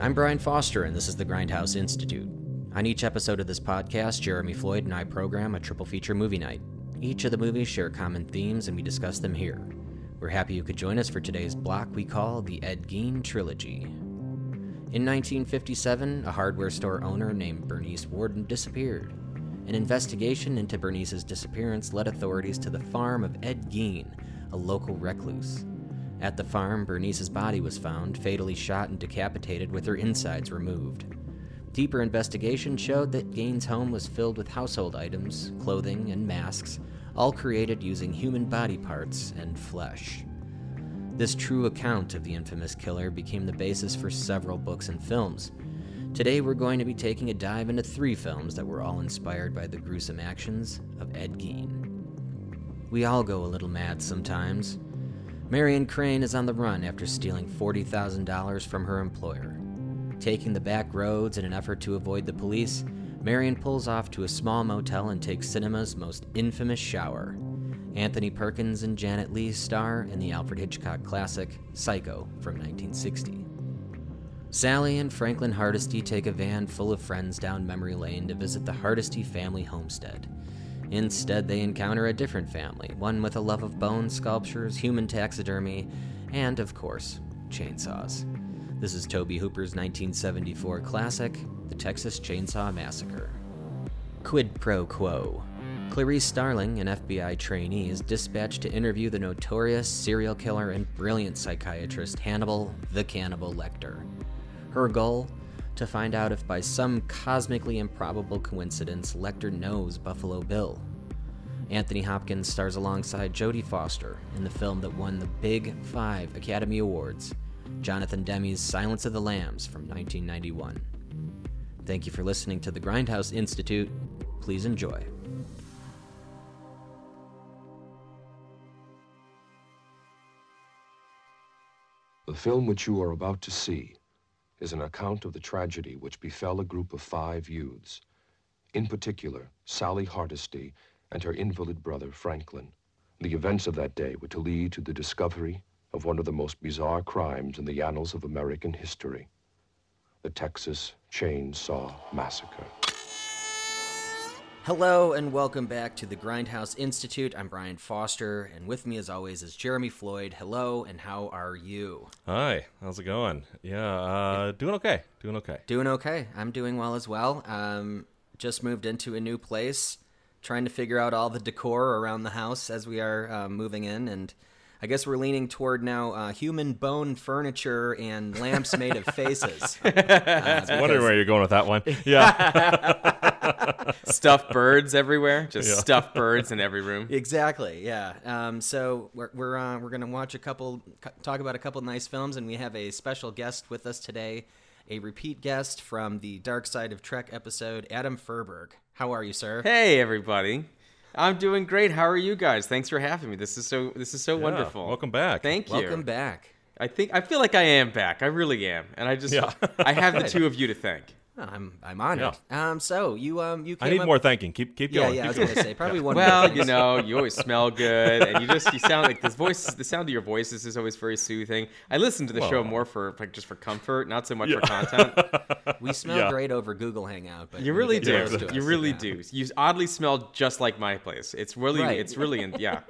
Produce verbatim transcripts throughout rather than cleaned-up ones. I'm Brian Foster, and this is the Grindhouse Institute. On each episode of this podcast, Jeremy Floyd and I program a triple feature movie night. Each of the movies share common themes, and we discuss them here. We're happy you could join us for today's block we call the Ed Gein Trilogy. In nineteen fifty-seven, a hardware store owner named Bernice Warden disappeared. An investigation into Bernice's disappearance led authorities to the farm of Ed Gein, a local recluse. At the farm, Bernice's body was found, fatally shot and decapitated with her insides removed. Deeper investigation showed that Gein's home was filled with household items, clothing, and masks, all created using human body parts and flesh. This true account of the infamous killer became the basis for several books and films. Today we're going to be taking a dive into three films that were all inspired by the gruesome actions of Ed Gein. We all go a little mad sometimes. Marion Crane is on the run after stealing forty thousand dollars from her employer. Taking the back roads in an effort to avoid the police, Marion pulls off to a small motel and takes cinema's most infamous shower. Anthony Perkins and Janet Leigh star in the Alfred Hitchcock classic, Psycho, from nineteen sixty. Sally and Franklin Hardesty take a van full of friends down memory lane to visit the Hardesty family homestead. Instead, they encounter a different family, one with a love of bone sculptures, human taxidermy, and, of course, chainsaws. This is Tobe Hooper's nineteen seventy-four classic, The Texas Chainsaw Massacre. Quid pro quo. Clarice Starling, an F B I trainee, is dispatched to interview the notorious serial killer and brilliant psychiatrist Hannibal the Cannibal Lecter. Her goal? To find out if by some cosmically improbable coincidence Lecter knows Buffalo Bill. Anthony Hopkins stars alongside Jodie Foster in the film that won the Big Five Academy Awards, Jonathan Demme's Silence of the Lambs from nineteen ninety-one. Thank you for listening to the Grindhouse Institute. Please enjoy. The film which you are about to see is an account of the tragedy which befell a group of five youths, in particular, Sally Hardesty and her invalid brother, Franklin. The events of that day were to lead to the discovery of one of the most bizarre crimes in the annals of American history, the Texas Chainsaw Massacre. Hello and welcome back to the Grindhouse Institute. I'm Brian Foster, and with me as always is Jeremy Floyd. Hello, and how are you? Hi, how's it going? Yeah, uh, doing okay, doing okay. Doing okay. I'm doing well as well. Um, just moved into a new place, trying to figure out all the decor around the house as we are uh, moving in, and I guess we're leaning toward now uh, human bone furniture and lamps made of faces. Uh, because... I wonder where you're going with that one. Yeah. Stuffed birds everywhere. Just yeah. Stuffed birds in every room. Exactly. Yeah. Um, so we're we're uh, we're gonna watch a couple, cu- talk about a couple of nice films, and we have a special guest with us today, a repeat guest from the Dark Side of Trek episode, Adam Feuerberg. How are you, sir? Hey, everybody. I'm doing great. How are you guys? Thanks for having me. This is so this is so yeah, wonderful. Welcome back. Thank you. Welcome back. I think I feel like I am back. I really am. And I just yeah. I have the two of you to thank. Well, I'm I'm honored. Yeah. Um so you um you came I need up... more thanking. Keep keep yeah, going. Yeah, keep I was going to say probably yeah. one Well, you know, you always smell good and you just you sound like this voice the sound of your voices is always very soothing. I listen to the well, show more for like just for comfort, not so much yeah. for content. We smell yeah. great over Google Hangout, but you really do. Us, you really yeah. do. You oddly smell just like my place. It's really right. it's really in, yeah.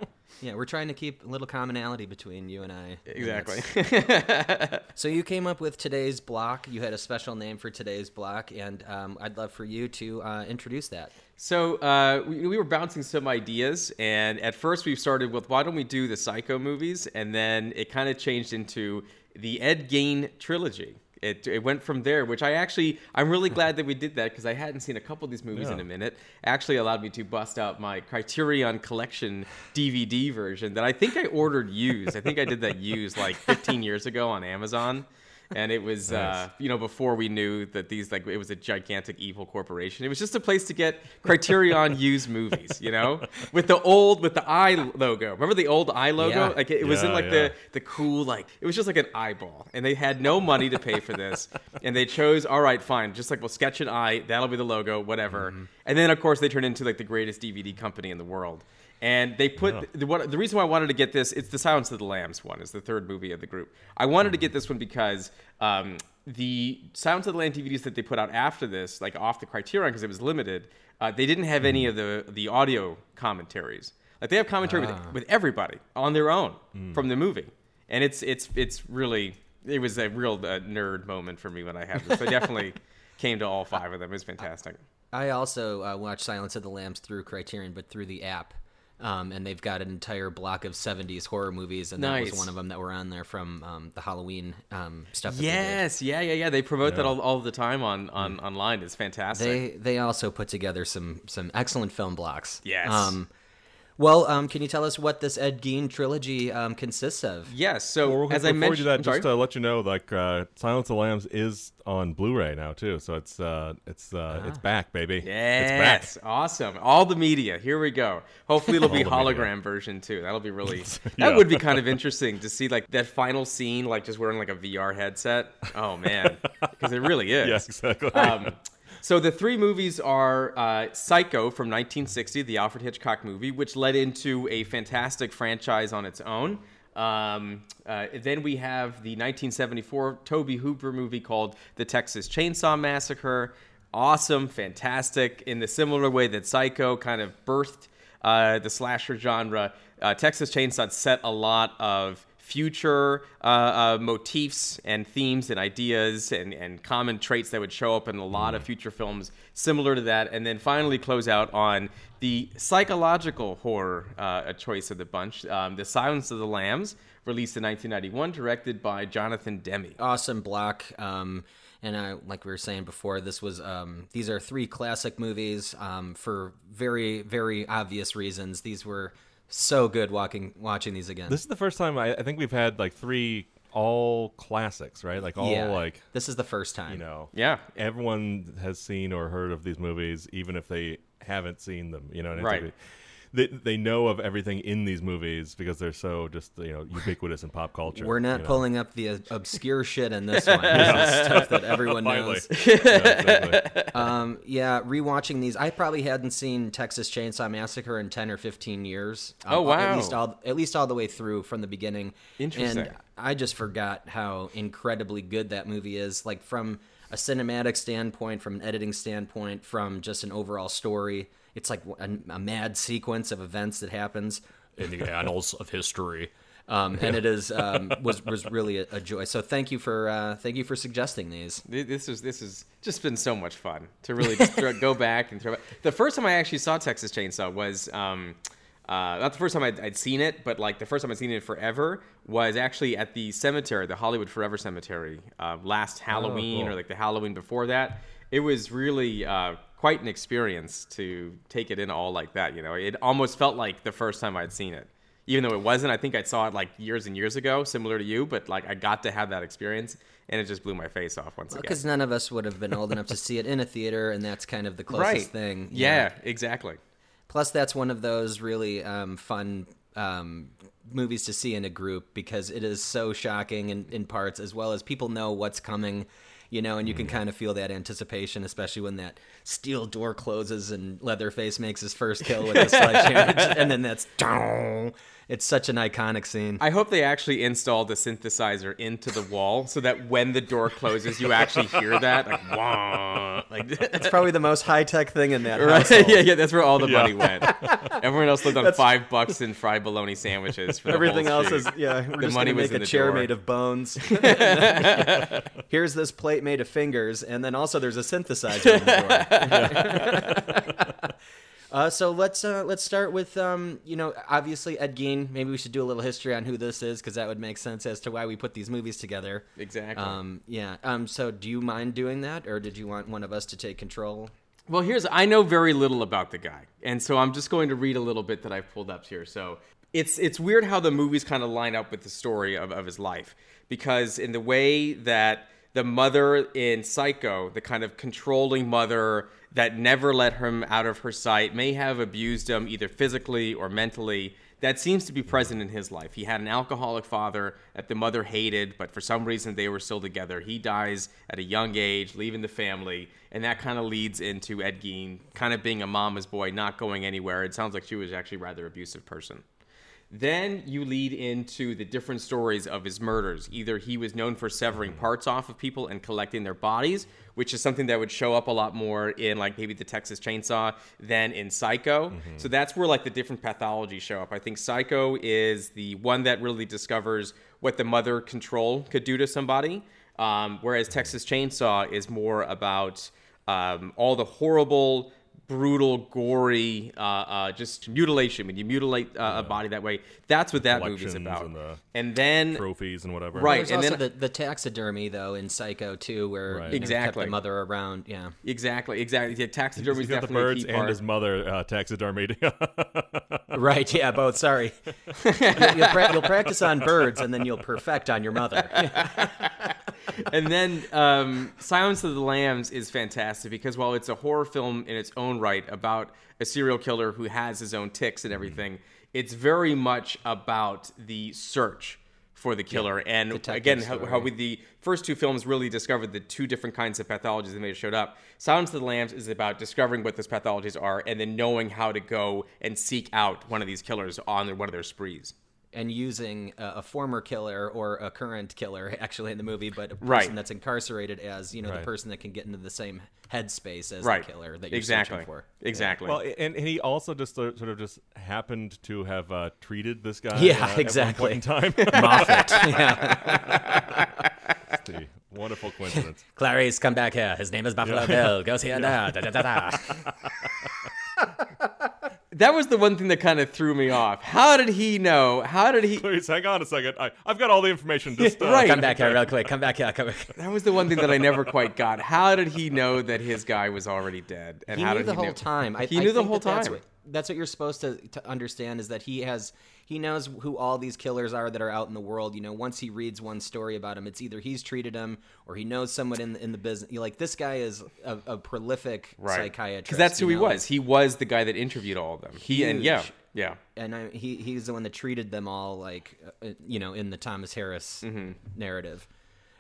Yeah, we're trying to keep a little commonality between you and I. Exactly. And so you came up with today's block. You had a special name for today's block, and um, I'd love for you to uh, introduce that. So uh, we, we were bouncing some ideas, and at first we started with, why don't we do the Psycho movies? And then it kind of changed into the Ed Gein trilogy. It it went from there, which I actually, I'm really glad that we did that because I hadn't seen a couple of these movies yeah. in a minute. Actually allowed me to bust out my Criterion Collection D V D version that I think I ordered used. I think I did that used like fifteen years ago on Amazon. And it was, nice. uh, you know, before we knew that these, like, it was a gigantic evil corporation. It was just a place to get Criterion used movies, you know, with the old, with the eye logo. Remember the old eye logo? Yeah. Like, it, it was yeah, in, like, yeah. the, the cool, like, it was just like an eyeball. And they had no money to pay for this. And they chose, all right, fine, just, like, we'll sketch an eye. That'll be the logo, whatever. Mm-hmm. And then, of course, they turned into, like, the greatest D V D company in the world. And they put oh. the, what, the reason why I wanted to get this, it's the Silence of the Lambs one, is the third movie of the group. I wanted mm. to get this one because um, the Silence of the Lambs D V Ds that they put out after this, like off the Criterion because it was limited, uh, they didn't have mm. any of the the audio commentaries. Like they have commentary ah. with, with everybody on their own mm. from the movie, and it's it's it's really it was a real uh, nerd moment for me when I had this. I definitely came to all five of them. It's fantastic. I also uh, watched Silence of the Lambs through Criterion, but through the app. Um, and they've got an entire block of seventies horror movies, and nice. That was one of them that were on there from um, the Halloween um, stuff. That yes, they did. yeah, yeah, yeah. They promote yeah. that all, all the time on, on mm. online. It's fantastic. They they also put together some some excellent film blocks. Yes. Um, well, um, can you tell us what this Ed Gein trilogy um, consists of? Yes. So well, as before I mentioned, that, just to let you know, like uh, Silence of the Lambs is on Blu-ray now too, so it's uh, it's uh, ah. it's back, baby. Yes, it's back. Awesome. All the media. Here we go. Hopefully, it'll be hologram media. version too. That'll be really. yeah. That would be kind of interesting to see, like that final scene, like just wearing like a V R headset. Oh man, because it really is. Yes, exactly. Um, So the three movies are uh, Psycho from nineteen sixty, the Alfred Hitchcock movie, which led into a fantastic franchise on its own. Um, uh, then we have the nineteen seventy-four Tobe Hooper movie called The Texas Chainsaw Massacre. Awesome, fantastic. In the similar way that Psycho kind of birthed uh, the slasher genre, uh, Texas Chainsaw set a lot of future uh, uh, motifs and themes and ideas and, and common traits that would show up in a lot mm. of future films similar to that. And then finally close out on the psychological horror uh, a choice of the bunch, um, The Silence of the Lambs, released in nineteen ninety-one, directed by Jonathan Demme. Awesome block. Um, and I, like we were saying before, this was um, these are three classic movies um, for very, very obvious reasons. These were... So good walking, watching these again. This is the first time I, I think we've had like three all classics, right? Like all yeah, like this is the first time. You know, yeah. Everyone has seen or heard of these movies, even if they haven't seen them. You know, and right? It's, they they know of everything in these movies because they're so just you know ubiquitous in pop culture. We're not you know? pulling up the obscure shit in this one. This is stuff that everyone knows. yeah, exactly. Um, yeah, rewatching these, I probably hadn't seen Texas Chainsaw Massacre in ten or fifteen years. Um, oh wow! At least all at least all the way through from the beginning. Interesting. And I just forgot how incredibly good that movie is. Like from a cinematic standpoint, from an editing standpoint, from just an overall story. It's like a, a mad sequence of events that happens in the annals of history, um, and it is um, was was really a, a joy. So thank you for uh, thank you for suggesting these. This is this is just been so much fun to really just throw, go back and throw. Back. The first time I actually saw Texas Chainsaw was um, uh, not the first time I'd, I'd seen it, but like the first time I'd seen it forever was actually at the cemetery, the Hollywood Forever Cemetery, uh, last Halloween oh, cool. or like the Halloween before that. It was really. Uh, Quite an experience to take it in all like that, you know. It almost felt like the first time I'd seen it, even though it wasn't. I think I saw it like years and years ago, similar to you, but like I got to have that experience, and it just blew my face off once well, again. Because none of us would have been old enough to see it in a theater, and that's kind of the closest right. thing. Yeah, know? exactly. Plus, that's one of those really um, fun um, movies to see in a group because it is so shocking in, in parts, as well as people know what's coming. You know, and you can kind of feel that anticipation, especially when that steel door closes and Leatherface makes his first kill with a sledgehammer, and then that's it's such an iconic scene. I hope they actually installed a synthesizer into the wall so that when the door closes, you actually hear that. Like, wah. Like that's probably the most high tech thing in that. Right? Household. Yeah, yeah, that's where all the money yeah. went. Everyone else lived on that's... five bucks and fried bologna sandwiches. For the Everything whole else is yeah. We're the just money was make in a chair door. Made of bones. Here's this plate. Made of fingers, and then also there's a synthesizer in the door. uh, so let's uh, let's start with um, you know obviously Ed Gein. Maybe we should do a little history on who this is because that would make sense as to why we put these movies together. Exactly. Um, yeah. Um, so do you mind doing that, or did you want one of us to take control? Well, here's I know very little about the guy, and so I'm just going to read a little bit that I've pulled up here. So it's it's weird how the movies kind of line up with the story of, of his life because in the way that the mother in Psycho, the kind of controlling mother that never let him out of her sight, may have abused him either physically or mentally. that seems to be present in his life. He had an alcoholic father that the mother hated, but for some reason they were still together. He dies at a young age, leaving the family, and that kind of leads into Ed Gein kind of being a mama's boy, not going anywhere. It sounds like she was actually a rather abusive person. Then you lead into the different stories of his murders. Either he was known for severing parts off of people and collecting their bodies, which is something that would show up a lot more in like maybe the Texas Chainsaw than in Psycho. Mm-hmm. So that's where like the different pathologies show up. I think Psycho is the one that really discovers what the mother control could do to somebody, um, whereas Texas Chainsaw is more about um, all the horrible, brutal, gory, uh, uh, just mutilation. When you mutilate uh, yeah. a body that way, that's what that movie's about. And, the and then trophies and whatever. Right. There's and also then the, the taxidermy though in Psycho too, where right. you know, exactly. kept the mother around. Yeah. Exactly. Exactly. Yeah, taxidermy is definitely the birds a key part. And his mother uh, taxidermied. Right. Yeah. Both. Sorry. you, you'll, pra- you'll practice on birds, and then you'll perfect on your mother. And then um, Silence of the Lambs is fantastic because while it's a horror film in its own right about a serial killer who has his own tics and everything, mm-hmm. it's very much about the search for the killer. Yeah, and detective again, how, how we, the first two films really discovered the two different kinds of pathologies that may have showed up. Silence of the Lambs is about discovering what those pathologies are and then knowing how to go and seek out one of these killers on their, one of their sprees. And using a, a former killer or a current killer, actually, in the movie, but a person right. that's incarcerated as, you know, right. the person that can get into the same headspace as right. the killer that you're exactly. searching for. Exactly. Yeah. Well, and, and he also just sort of just happened to have uh, treated this guy. Yeah, uh, exactly. At one point in time. Moffitt. Yeah. The wonderful coincidence. Clarice, come back here. His name is Buffalo yeah. Bill. Go see her now. Da da da da. That was the one thing that kind of threw me off. How did he know? How did he... Please, hang on a second. I, I've got all the information. Just, uh, right. Come back here real quick. Come back here. Come back. That was the one thing that I never quite got. How did he know that his guy was already dead? And he how knew did the he whole know? time. I, he I knew the whole that time. That's what, that's what you're supposed to, to understand is that he has... He knows who all these killers are that are out in the world. You know, once he reads one story about him, it's either he's treated him or he knows someone in the, in the business. You're like, this guy is a, a prolific right. psychiatrist. Because that's who you know? he was. He was the guy that interviewed all of them. He Huge. and yeah, yeah. And I, he he's the one that treated them all, like uh, you know, in the Thomas Harris mm-hmm. narrative.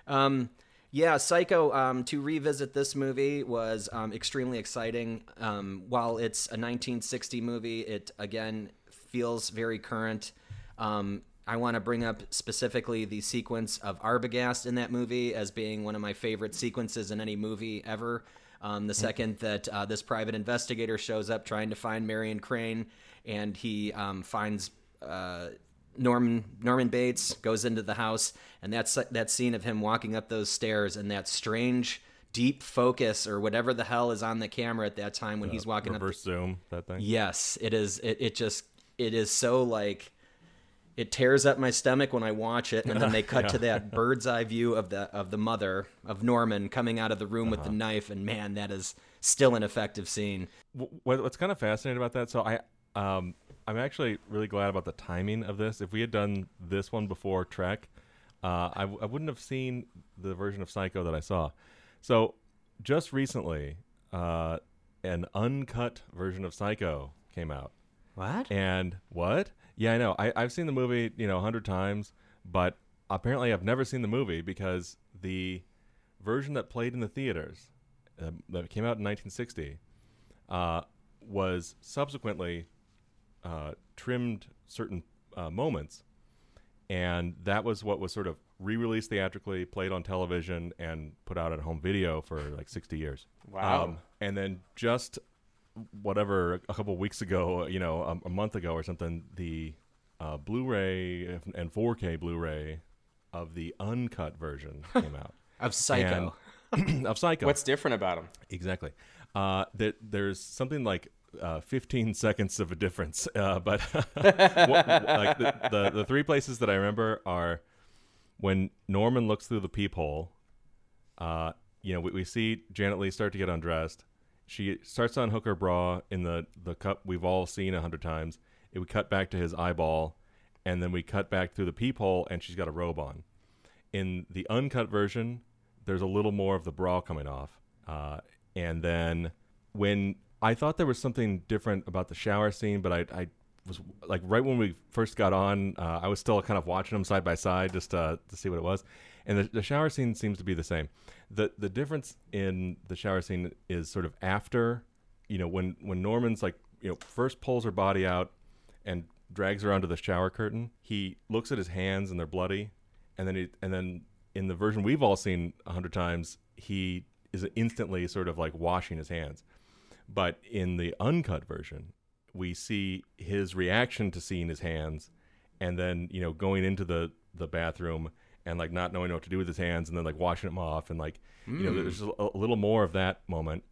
Um, yeah, Psycho. Um, to revisit this movie was um, extremely exciting. Um, while it's a nineteen sixty movie, it again. feels very current. Um, I want to bring up specifically the sequence of Arbogast in that movie as being one of my favorite sequences in any movie ever. Um, the second that uh, this private investigator shows up trying to find Marion Crane, and he um, finds uh, Norman Norman Bates, goes into the house, and that's that scene of him walking up those stairs and that strange deep focus or whatever the hell is on the camera at that time when uh, he's walking up. Reverse zoom, that thing. Yes, it is. It, it just... It is so, like, it tears up my stomach when I watch it, and then they cut yeah. to that bird's eye view of the of the mother, of Norman, coming out of the room uh-huh. with the knife, and man, that is still an effective scene. What's kind of fascinating about that, so I, um, I'm actually really glad about the timing of this. If we had done this one before Trek, uh, I, I wouldn't have seen the version of Psycho that I saw. So just recently, uh, an uncut version of Psycho came out. What? And what? Yeah, I know. I, I've seen the movie, you know, a hundred times, but apparently I've never seen the movie because the version that played in the theaters uh, that came out in nineteen sixty uh, was subsequently uh, trimmed certain uh, moments, and that was what was sort of re-released theatrically, played on television, and put out at home video for like sixty years. Wow. Um, and then just... whatever, a couple of weeks ago, you know, a, a month ago or something, the uh, Blu-ray and four K Blu-ray of the uncut version came out. Of Psycho. And, of Psycho. What's different about them? Exactly. Uh, there, there's something like uh, fifteen seconds of a difference, uh, but what, like the, the, the three places that I remember are when Norman looks through the peephole, uh, you know, we, we see Janet Leigh start to get undressed. She starts to unhook her bra in the, the cup we've all seen a hundred times. It would cut back to his eyeball, and then we cut back through the peephole, and she's got a robe on. In the uncut version, there's a little more of the bra coming off. Uh, and then when I thought there was something different about the shower scene, but I, I was like right when we first got on, uh, I was still kind of watching them side by side just uh, to see what it was. And the, the shower scene seems to be the same. The the difference in the shower scene is sort of after, you know, when, when Norman's like, you know, first pulls her body out and drags her onto the shower curtain. He looks at his hands and they're bloody. And then he, and then in the version we've all seen a hundred times, he is instantly sort of like washing his hands. But in the uncut version, we see his reaction to seeing his hands and then, you know, going into the, the bathroom and like not knowing what to do with his hands and then like washing them off and like, mm. you know, there's a, a little more of that moment.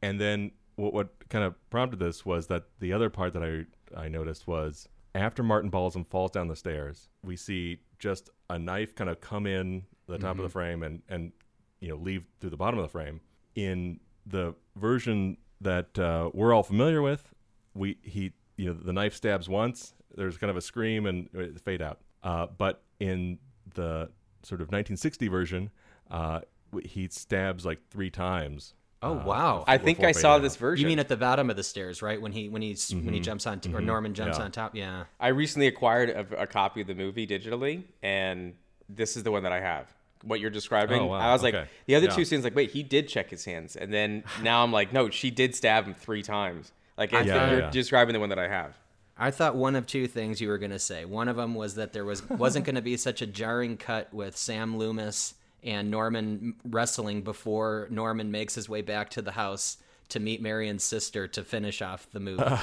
And then what, what kind of prompted this was that the other part that I, I noticed was after Martin Balsam falls down the stairs, we see just a knife kind of come in the top mm-hmm. of the frame and, and, you know, leave through the bottom of the frame. In the version that uh, we're all familiar with, we, he, you know, the knife stabs once, there's kind of a scream and it fade out. Uh, but in the sort of nineteen sixty version, uh, he stabs like three times. Oh uh, wow! I think I saw this version. You mean at the bottom of the stairs, right? When he when he's mm-hmm. when he jumps on, t- mm-hmm. or Norman jumps yeah. on top. Yeah. I recently acquired a, a copy of the movie digitally, and this is the one that I have. What you're describing, oh, wow. I was okay. like the other yeah. two scenes. Like, wait, he did check his hands, and then now I'm like, no, she did stab him three times. Like, I yeah, think you're yeah. describing the one that I have. I thought one of two things you were gonna say. One of them was that there was wasn't gonna be such a jarring cut with Sam Loomis and Norman wrestling before Norman makes his way back to the house to meet Marion's sister to finish off the movie. Uh,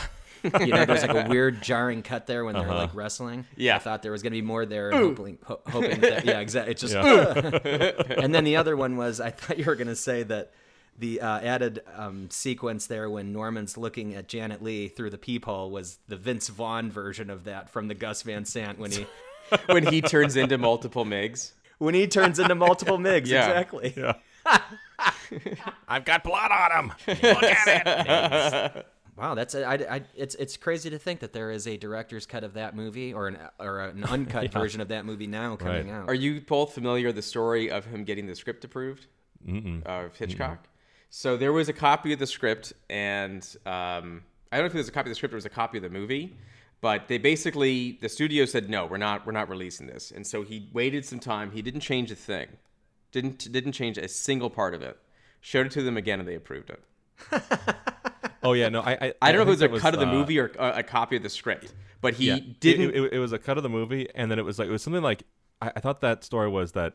you know, there's like a weird jarring cut there when uh-huh. they're like wrestling. Yeah. I thought there was going to be more there, hoping, ho- hoping that, yeah, exactly. It's just, yeah. And then the other one was, I thought you were going to say that the uh, added um, sequence there when Norman's looking at Janet Leigh through the peephole was the Vince Vaughn version of that from the Gus Van Sant when he, when he turns into multiple Migs. When he turns into multiple Migs, yeah. exactly. Yeah. I've got blood on him. Look at it. Wow, that's I, I, it's it's crazy to think that there is a director's cut of that movie or an or an uncut yeah. version of that movie now coming right. out. Are you both familiar with the story of him getting the script approved Mm-mm. of Hitchcock? Mm-mm. So there was a copy of the script, and um, I don't know if there was a copy of the script or it was a copy of the movie. But they basically, the studio said, no, we're not, we're not releasing this. And so he waited some time. He didn't change a thing. Didn't, didn't change a single part of it. Showed it to them again, and they approved it. Oh, yeah. No, I, I, I don't know if it was a was, cut of the uh, movie or a, a copy of the script, but he yeah, didn't. It, it, it was a cut of the movie. And then it was like, it was something like, I, I thought that story was that,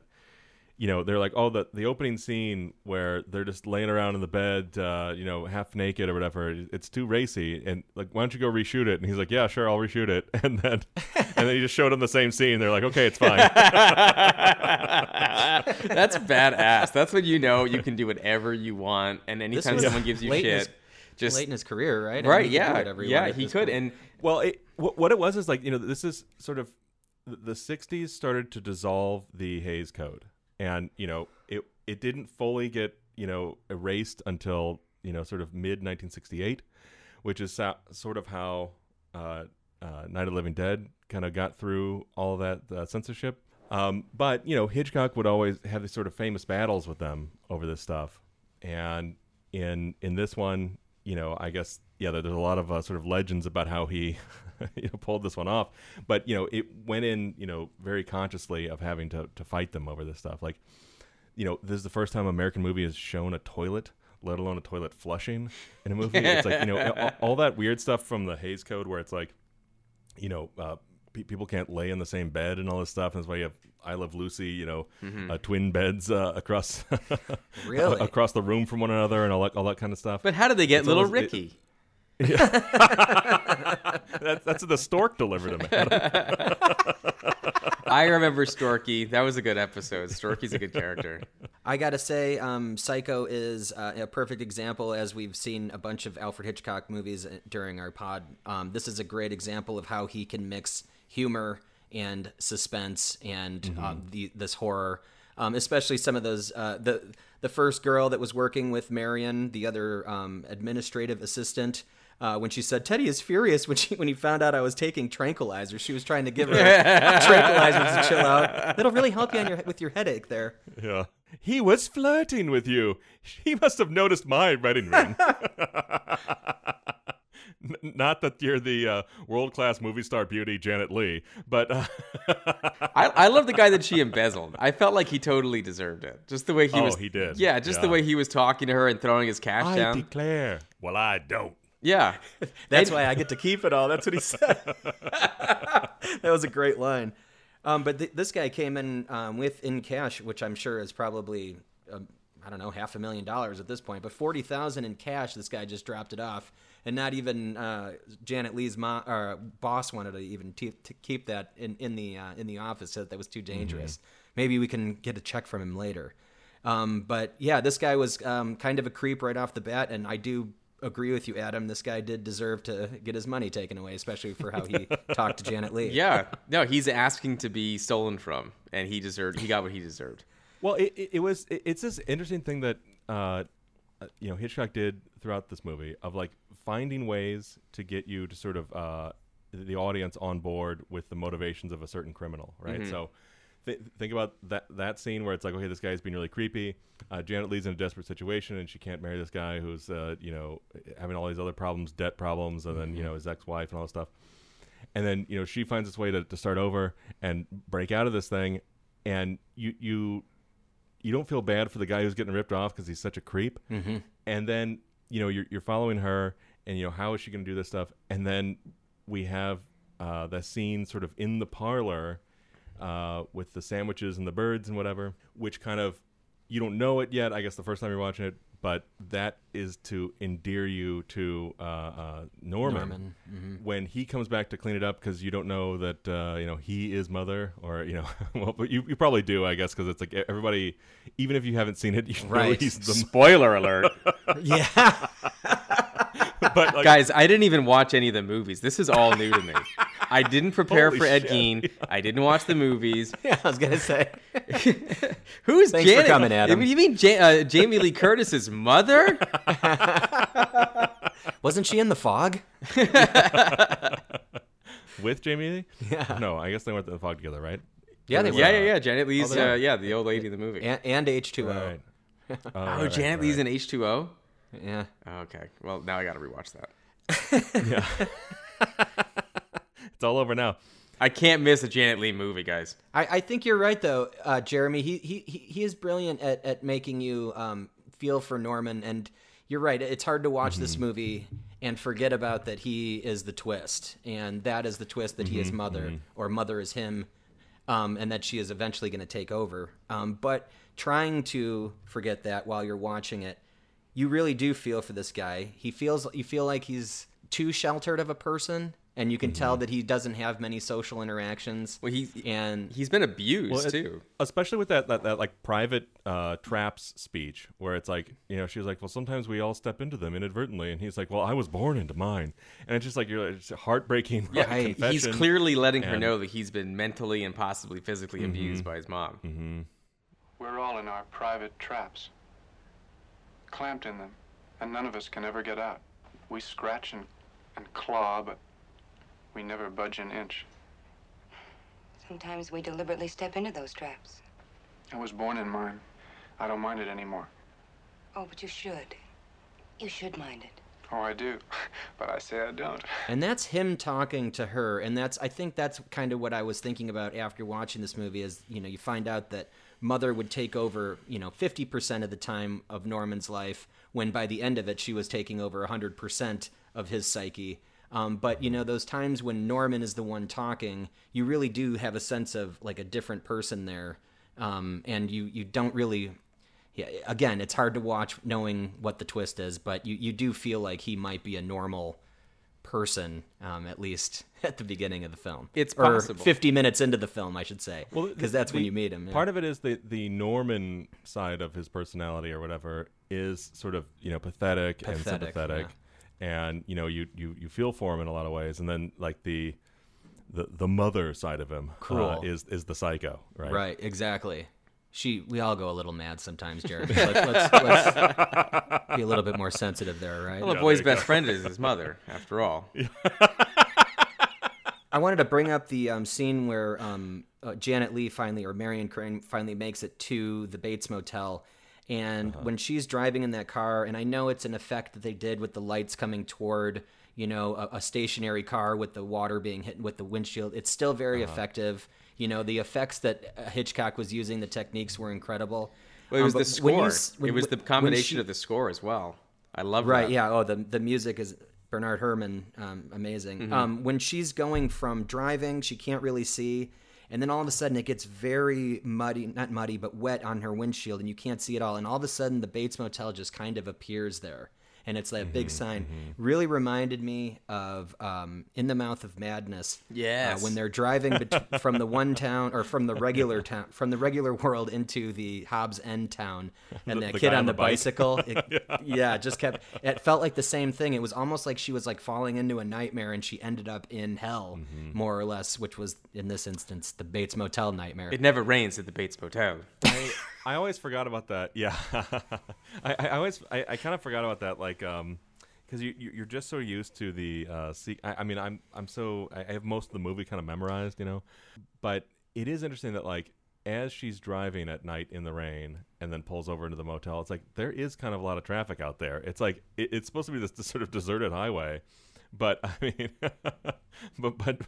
you know, they're like, oh, the, the opening scene where they're just laying around in the bed, uh, you know, half naked or whatever. It's too racy. And like, why don't you go reshoot it? And he's like, yeah, sure, I'll reshoot it. And then and then he just showed them the same scene. They're like, okay, it's fine. That's badass. That's when you know you can do whatever you want. And anytime someone gives you shit. Is- Just late in his career, right? Right, yeah, yeah, he could. Yeah, he could. And well, it, what, what it was is like, you know, this is sort of the sixties started to dissolve the Hays Code, and you know, it it didn't fully get you know erased until you know sort of mid nineteen sixty-eight, which is so, sort of how uh, uh, Night of the Living Dead kind of got through all that uh, censorship. Um, but you know, Hitchcock would always have these sort of famous battles with them over this stuff, and in in this one. You know, I guess, yeah, there's a lot of uh, sort of legends about how he you know, pulled this one off. But, you know, it went in, you know, very consciously of having to, to fight them over this stuff. Like, you know, this is the first time an American movie has shown a toilet, let alone a toilet flushing in a movie. It's like, you know, all, all that weird stuff from the Hays Code where it's like, you know, uh, pe- people can't lay in the same bed and all this stuff. And that's why you have I Love Lucy, you know, mm-hmm. uh, twin beds uh, across really? uh, across the room from one another and all that, all that kind of stuff. But how did they get that's Little almost, Ricky? It, yeah. that, that's what the stork delivered him. I remember Storky. That was a good episode. Storky's a good character. I got to say, um, Psycho is uh, a perfect example, as we've seen a bunch of Alfred Hitchcock movies during our pod. Um, this is a great example of how he can mix humor and suspense and mm-hmm. um, the, this horror, um, especially some of those, uh, the the first girl that was working with Marion, the other um, administrative assistant, uh, when she said, Teddy is furious when she when he found out I was taking tranquilizers. She was trying to give her tranquilizers to chill out. That'll really help you on your, with your headache there. Yeah. He was flirting with you. He must have noticed my wedding ring. Not that you're the uh, world-class movie star beauty Janet Leigh, but... Uh... I, I love the guy that she embezzled. I felt like he totally deserved it. Just the way he oh, was... Oh, he did. Yeah, just yeah. the way he was talking to her and throwing his cash I down. I declare. Well, I don't. Yeah. That's why I get to keep it all. That's what he said. That was a great line. Um, but th- this guy came in um, with in cash, which I'm sure is probably... Um, I don't know, half a million dollars at this point, but forty thousand in cash. This guy just dropped it off, and not even uh, Janet Leigh's mo- or boss wanted to even te- to keep that in in the uh, in the office. Said that was too dangerous. Mm-hmm. Maybe we can get a check from him later. Um, but yeah, this guy was um, kind of a creep right off the bat, and I do agree with you, Adam. This guy did deserve to get his money taken away, especially for how he talked to Janet Leigh. Yeah, no, he's asking to be stolen from, and he deserved. He got what he deserved. Well, it, it, it was it, it's this interesting thing that uh, you know Hitchcock did throughout this movie of like finding ways to get you to sort of uh, the audience on board with the motivations of a certain criminal, right? Mm-hmm. So th- think about that that scene where it's like, okay, this guy's being really creepy. Uh, Janet Leigh's in a desperate situation and she can't marry this guy who's uh, you know having all these other problems, debt problems, and then mm-hmm. you know his ex-wife and all this stuff. And then you know she finds this way to, to start over and break out of this thing, and you you. You don't feel bad for the guy who's getting ripped off because he's such a creep. Mm-hmm. And then, you know, you're, you're following her and, you know, how is she going to do this stuff? And then we have uh, the scene sort of in the parlor uh, with the sandwiches and the birds and whatever, which kind of, you don't know it yet, I guess, the first time you're watching it, but that is to endear you to uh, uh, Norman, Norman. Mm-hmm. when he comes back to clean it up because you don't know that uh, you know he is mother or you know well but you, you probably do I guess because it's like everybody even if you haven't seen it you right the spoiler alert yeah but like, guys I didn't even watch any of the movies. This is all new to me. I didn't prepare Holy for Ed shit. Gein. Yeah. I didn't watch the movies. Yeah, I was going to say. Who's Thanks Janet? For coming, Adam. You mean ja- uh, Jamie Lee Curtis's mother? Wasn't she in The Fog? With Jamie Lee? Yeah. No, I guess they went to The Fog together, right? Yeah, they were. Yeah, yeah, yeah. Janet Leigh's uh, yeah, the old lady in the movie. And, and H two O. Right. Oh, oh right, Janet right. Leigh's in H two O? Yeah. Okay. Well, now I got to rewatch that. Yeah. It's all over now. I can't miss a Janet Leigh movie, guys. I, I think you're right, though, uh, Jeremy. He he he is brilliant at, at making you um, feel for Norman. And you're right. It's hard to watch mm-hmm. this movie and forget about that he is the twist. And that is the twist that mm-hmm. he is mother mm-hmm. or mother is him um, and that she is eventually going to take over. Um, but trying to forget that while you're watching it, you really do feel for this guy. He feels you feel like he's too sheltered of a person. And you can mm-hmm. tell that he doesn't have many social interactions. Well, he and he's been abused well, it, too, especially with that, that that like private uh, traps speech, where it's like you know she was like, well, sometimes we all step into them inadvertently, and he's like, well, I was born into mine, and it's just like you're it's heartbreaking. Yeah, like, I, he's clearly letting and... her know that he's been mentally and possibly physically mm-hmm. abused by his mom. Mm-hmm. We're all in our private traps, clamped in them, and none of us can ever get out. We scratch and and claw, but we never budge an inch. Sometimes we deliberately step into those traps. I was born in mine. I don't mind it anymore. Oh, but you should. You should mind it. Oh, I do. But I say I don't. And that's him talking to her. And that's, I think that's kind of what I was thinking about after watching this movie is, you know, you find out that Mother would take over, you know, fifty percent of the time of Norman's life, when by the end of it, she was taking over one hundred percent of his psyche. Um, but, you know, those times when Norman is the one talking, you really do have a sense of, like, a different person there. Um, and you, you don't really... Yeah, again, it's hard to watch knowing what the twist is, but you, you do feel like he might be a normal person, um, at least at the beginning of the film. It's possible. Or fifty minutes into the film, I should say, because well, that's the, when you meet him. Yeah. Part of it is the, the Norman side of his personality or whatever is sort of, you know, pathetic, pathetic and sympathetic. Yeah. And, you know, you, you, you feel for him in a lot of ways. And then, like, the the, the mother side of him uh, is is the psycho, right? Right, exactly. She, we all go a little mad sometimes, Jeremy. Let's, let's, let's be a little bit more sensitive there, right? Well, the yeah, boy's best go. friend is his mother, after all. Yeah. I wanted to bring up the um, scene where um, uh, Janet Leigh finally, or Marion Crane, finally makes it to the Bates Motel. And uh-huh. when she's driving in that car, and I know it's an effect that they did with the lights coming toward, you know, a, a stationary car with the water being hit with the windshield. It's still very uh-huh. effective. You know, the effects that uh, Hitchcock was using, the techniques were incredible. Well, it was um, the score. When you, when, it was the combination she, of the score as well. I love right, that. Right, yeah. Oh, the the music is Bernard Herrmann, um, amazing. Mm-hmm. Um, when she's going from driving, she can't really see. And then all of a sudden it gets very muddy, not muddy, but wet on her windshield, and you can't see it all. And all of a sudden the Bates Motel just kind of appears there. And it's that mm-hmm, big sign. Mm-hmm. Really reminded me of um, In the Mouth of Madness. Yes. Uh, when they're driving bet- from the one town or from the regular town, from the regular world into the Hobbs End town, and the, that the kid on, on the, the bicycle. It, yeah. yeah, just kept. It felt like the same thing. It was almost like she was like falling into a nightmare, and she ended up in hell, mm-hmm. more or less, which was in this instance the Bates Motel nightmare. It never rains at the Bates Motel. Right? I always forgot about that. Yeah, I, I always I, I kind of forgot about that. Like, um, because you you're just so used to the uh. See, I, I mean, I'm I'm so I have most of the movie kind of memorized, you know. But it is interesting that like as she's driving at night in the rain and then pulls over into the motel, it's like there is kind of a lot of traffic out there. It's like it, it's supposed to be this, this sort of deserted highway. But I mean, but, but, but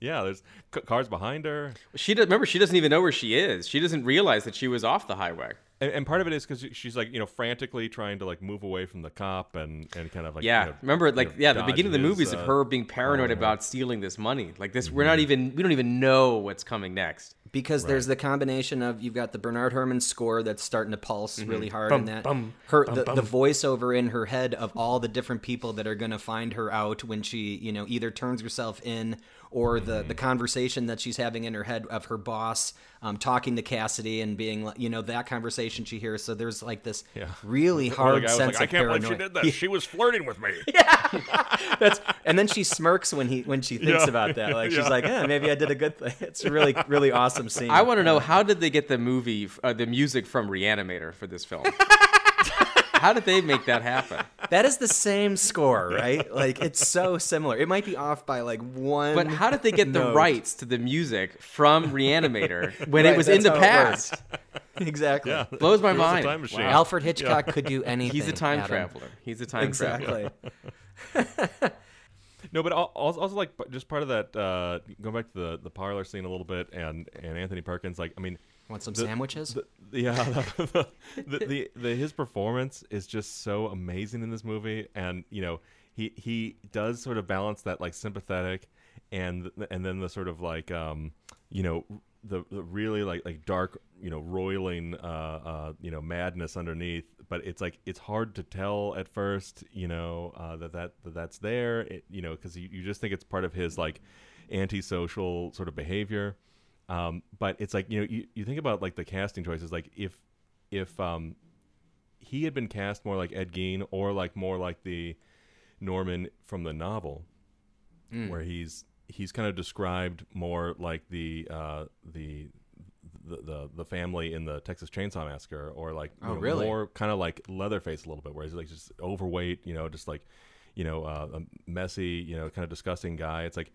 yeah, there's c- cars behind her. She does, remember, she doesn't even know where she is. She doesn't realize that she was off the highway. And, and part of it is because she's like, you know, frantically trying to like move away from the cop and, and kind of like yeah. You know, remember, like you know, yeah, the beginning of the movie is uh, of her being paranoid oh, yeah. about stealing this money. Like this, mm-hmm. we're not even we don't even know what's coming next. Because right. there's the combination of you've got the Bernard Herrmann score that's starting to pulse mm-hmm. really hard, bum, and that bum, her bum, the, bum. the voiceover in her head of all the different people that are going to find her out when she, you know, either turns herself in or mm-hmm. the the conversation that she's having in her head of her boss um, talking to Cassidy and being, you know, that conversation she hears. So there's like this yeah. really hard like, sense like, of I can't believe like she did that. Yeah. She was flirting with me. Yeah, that's and then she smirks when he when she thinks yeah. about that. Like yeah. she's like, eh, maybe I did a good thing. It's really really awesome. Scene. I want to know, how did they get the movie, uh, the music from Reanimator for this film? How did they make that happen? That is the same score, right? Like, it's so similar. It might be off by like one. But how did they get note. the rights to the music from Reanimator when right, it was in the past? Exactly. Yeah, blows my mind. Wow. Alfred Hitchcock yeah. could do anything. He's a time Adam. traveler. He's a time exactly. traveler. Exactly. No, but also like just part of that, uh, going back to the, the parlor scene a little bit, and, and Anthony Perkins, like I mean, want some the, sandwiches? The, yeah, the, the, the, the his performance is just so amazing in this movie, and you know he he does sort of balance that like sympathetic, and and then the sort of like um you know the, the really like like dark you know roiling uh, uh you know madness underneath. But it's like it's hard to tell at first, you know, uh, that, that that that's there, it, you know, because you, you just think it's part of his like antisocial sort of behavior. Um, but it's like, you know, you, you think about like the casting choices, like if if um, he had been cast more like Ed Gein or like more like the Norman from the novel, mm. where he's he's kind of described more like the uh, the. The, the the family in the Texas Chainsaw Massacre, or like oh, know, really? more kind of like Leatherface a little bit, where he's like just overweight, you know, just like, you know, uh, a messy, you know, kind of disgusting guy. It's like,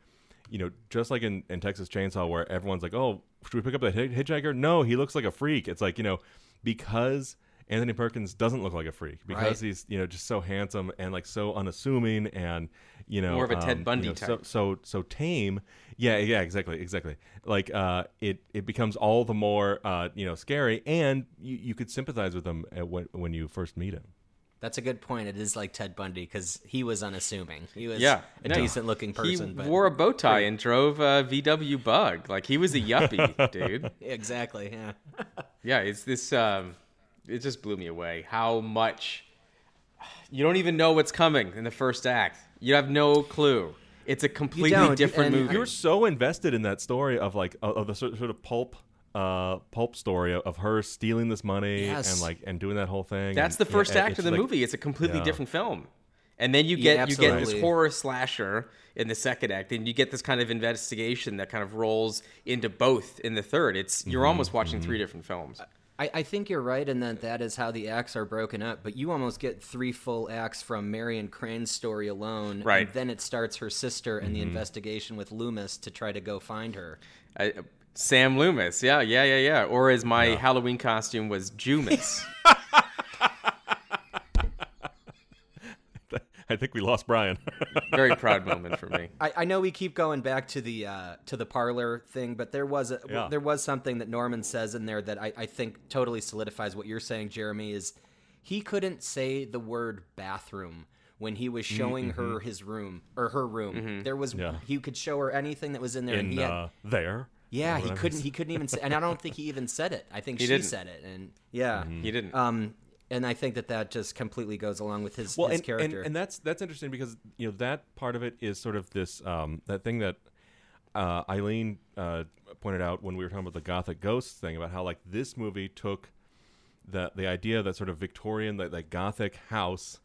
you know, just like in, in Texas Chainsaw, where everyone's like, oh, should we pick up that hitchhiker? No, he looks like a freak. It's like, you know, because Anthony Perkins doesn't look like a freak, because right. he's, you know, just so handsome and like so unassuming, and you know, more of a um, Ted Bundy you know, type, so, so so tame. Yeah, yeah, exactly, exactly. Like uh, it it becomes all the more uh, you know scary, and you, you could sympathize with him at when when you first meet him. That's a good point. It is like Ted Bundy, because he was unassuming. He was yeah, a no, decent-looking person. He but... wore a bow tie and drove a V W Bug. Like he was a yuppie, dude. Exactly. Yeah. Yeah. It's this. Um, It just blew me away how much you don't even know what's coming in the first act. You have no clue. It's a completely different movie. You're so invested in that story of like of the sort of pulp uh, pulp story of her stealing this money yes. and like and doing that whole thing. That's and, the first yeah, act of the like, movie. It's a completely yeah. different film. And then you get yeah, you get this horror slasher in the second act, and you get this kind of investigation that kind of rolls into both in the third. It's you're mm-hmm. almost watching mm-hmm. three different films. I think you're right in that that is how the acts are broken up, but you almost get three full acts from Marion Crane's story alone, right. and then it starts her sister and mm-hmm. the investigation with Loomis to try to go find her. Uh, Sam Loomis, yeah, yeah, yeah, yeah. Or as my yeah. Halloween costume was, Jumas. I think we lost Brian. Very proud moment for me. I, I know we keep going back to the uh, to the parlor thing, but there was a, yeah. there was something that Norman says in there that I, I think totally solidifies what you're saying, Jeremy, is he couldn't say the word bathroom when he was showing mm-hmm. her his room or her room. Mm-hmm. There was yeah. he could show her anything that was in there. In, and he had, uh, there. Yeah, he couldn't. He couldn't even say, and I don't think he even said it. I think he she didn't. said it, and yeah, mm-hmm. he didn't. Um, and I think that that just completely goes along with his, well, his and, character. And, and that's that's interesting because you know that part of it is sort of this um, that thing that uh, Eileen uh, pointed out when we were talking about the Gothic ghosts thing, about how like this movie took the the idea of that sort of Victorian like, like Gothic house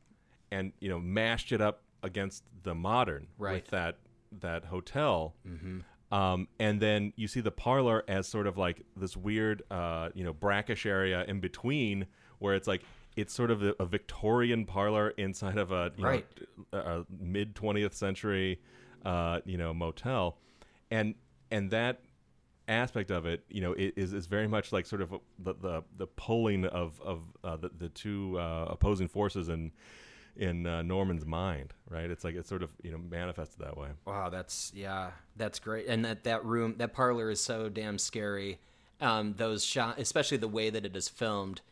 and you know mashed it up against the modern right. with that that hotel. Mm-hmm. Um, and then you see the parlor as sort of like this weird, uh, you know, brackish area in between where it's like it's sort of a, a Victorian parlor inside of a, you right. know, a mid twentieth century, uh, you know, motel. And and that aspect of it, you know, is is very much like sort of the the, the pulling of of uh, the, the two uh, opposing forces and. in uh, Norman's mind, right? It's like it's sort of, you know, manifested that way. Wow, that's, yeah, that's great. And that, that room, that parlor is so damn scary. Um, those shots, especially the way that it is filmed,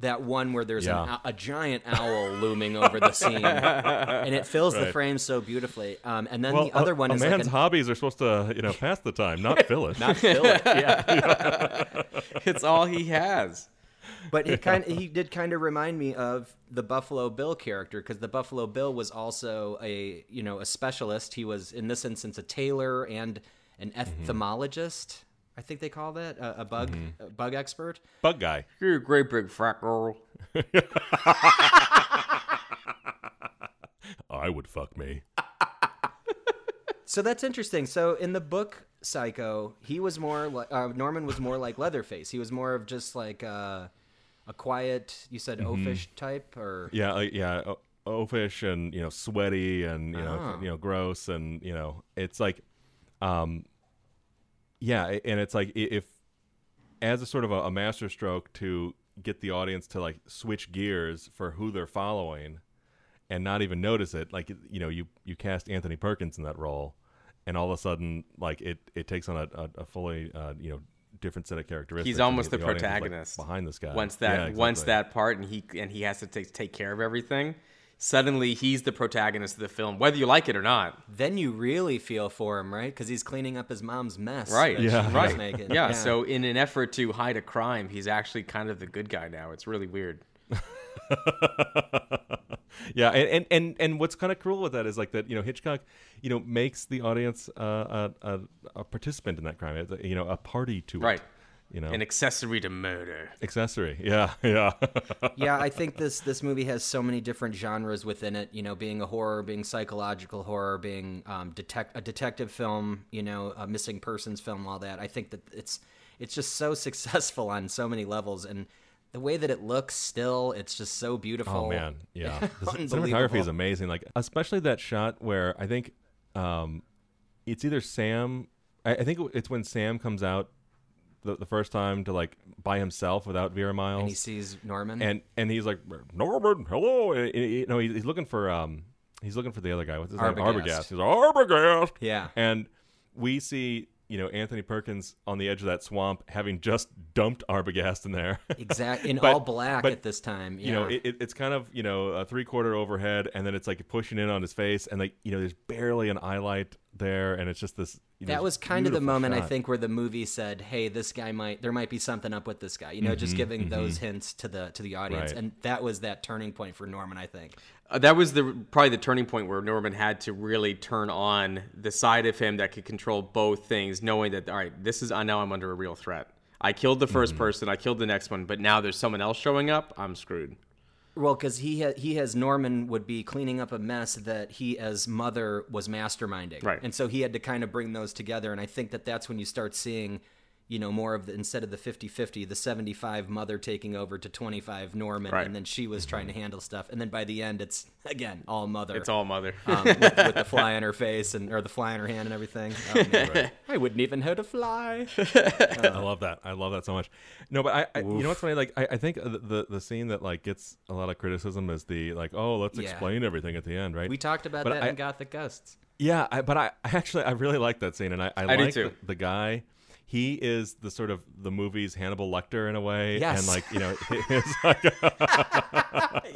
that one where there's yeah. an, a giant owl looming over the scene, and it fills right. the frame so beautifully. Um, and then well, the other a, one is a man's like an, hobbies are supposed to, you know, pass the time, not fill it. Not fill it, yeah. It's all he has. But he kind of, he did kind of remind me of the Buffalo Bill character, because the Buffalo Bill was also a you know a specialist. He was in this instance a tailor and an entomologist. Mm-hmm. I think they call that a, a bug mm-hmm. a bug expert, bug guy. You're a great big fat girl. I would fuck me. So that's interesting. So in the book Psycho, he was more like uh, Norman was more like Leatherface. He was more of just like uh, a quiet, you said, mm-hmm. oafish type, or yeah, uh, yeah, o- oafish and you know sweaty and you oh. know you know gross and you know it's like, um, yeah, and it's like if as a sort of a, a masterstroke to get the audience to like switch gears for who they're following and not even notice it, like you know you you cast Anthony Perkins in that role. And all of a sudden, like it, it takes on a, a, a fully, uh, you know, different set of characteristics. He's almost the, the protagonist, like, behind this guy. Once that, yeah, exactly. once that part, and he and he has to take take care of everything. Suddenly, he's the protagonist of the film, whether you like it or not. Then you really feel for him, right? Because he's cleaning up his mom's mess. Right. Yeah. Right. Making. Yeah. Yeah. So, in an effort to hide a crime, he's actually kind of the good guy now. It's really weird. Yeah, and, and, and, and what's kind of cruel with that is like that you know Hitchcock, you know, makes the audience uh, a, a a participant in that crime, you know, a party to right. it, you know, an accessory to murder. Accessory, yeah, yeah, yeah. I think this this movie has so many different genres within it, you know, being a horror, being psychological horror, being um, detect a detective film, you know, a missing persons film, all that. I think that it's it's just so successful on so many levels, and. The way that it looks still, it's just so beautiful. Oh, man. Yeah. The cinematography is amazing. Like, especially that shot where I think um, it's either Sam. I, I think it's when Sam comes out the, the first time to, like, by himself without Vera Miles. And he sees Norman. And and he's like, Norman, hello. And, and, you know, he's looking for um, he's looking for the other guy. What's his Arbogast. name? Arbogast. He's like, Arbogast. Yeah. And we see... you know, Anthony Perkins on the edge of that swamp, having just dumped Arbogast in there. Exactly. In but, all black but, at this time. Yeah. You know, it, it's kind of, you know, a three-quarter overhead, and then it's like pushing in on his face, and like, you know, there's barely an eye light there, and it's just this. You know, that was kind of the moment, shot. I think, where the movie said, hey, this guy might, there might be something up with this guy, you know, mm-hmm, just giving mm-hmm. those hints to the to the audience. Right. And that was that turning point for Norman, I think. Uh, that was the probably the turning point where Norman had to really turn on the side of him that could control both things, knowing that, all right, this is, I know I'm under a real threat. I killed the first mm-hmm. person, I killed the next one, but now there's someone else showing up, I'm screwed. Well, because he ha- he has Norman would be cleaning up a mess that he as mother was masterminding. Right. And so he had to kind of bring those together. And I think that that's when you start seeing, you know, more of the, instead of the fifty-fifty, the seventy-five mother taking over to twenty-five Norman, right. And then she was trying to handle stuff. And then by the end, it's, again, all mother. It's all mother. Um, with, with the fly on her face, and or the fly on her hand and everything. Um, right. I wouldn't even know to fly. Uh, I love that. I love that so much. No, but I, I you know what's funny? Like, I, I think the, the, the scene that, like, gets a lot of criticism is the, like, oh, let's yeah. explain everything at the end, right? We talked about but that I, in Gothic Ghosts. Yeah, I, but I, I actually, I really like that scene. And I, I, I like the, the guy... He is the sort of the movie's Hannibal Lecter in a way. Yes. And like, you know, it's like,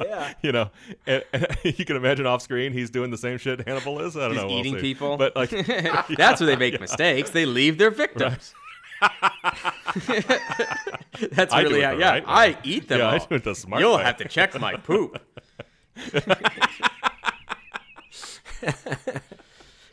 yeah. You know, and, and you can imagine off screen, he's doing the same shit Hannibal is. I don't he's know. He's eating we'll people. But like, yeah, that's where they make yeah. mistakes. They leave their victims. Right. That's really how, yeah. Right I eat them yeah, all. I do it the smart You'll way. Have to check my poop.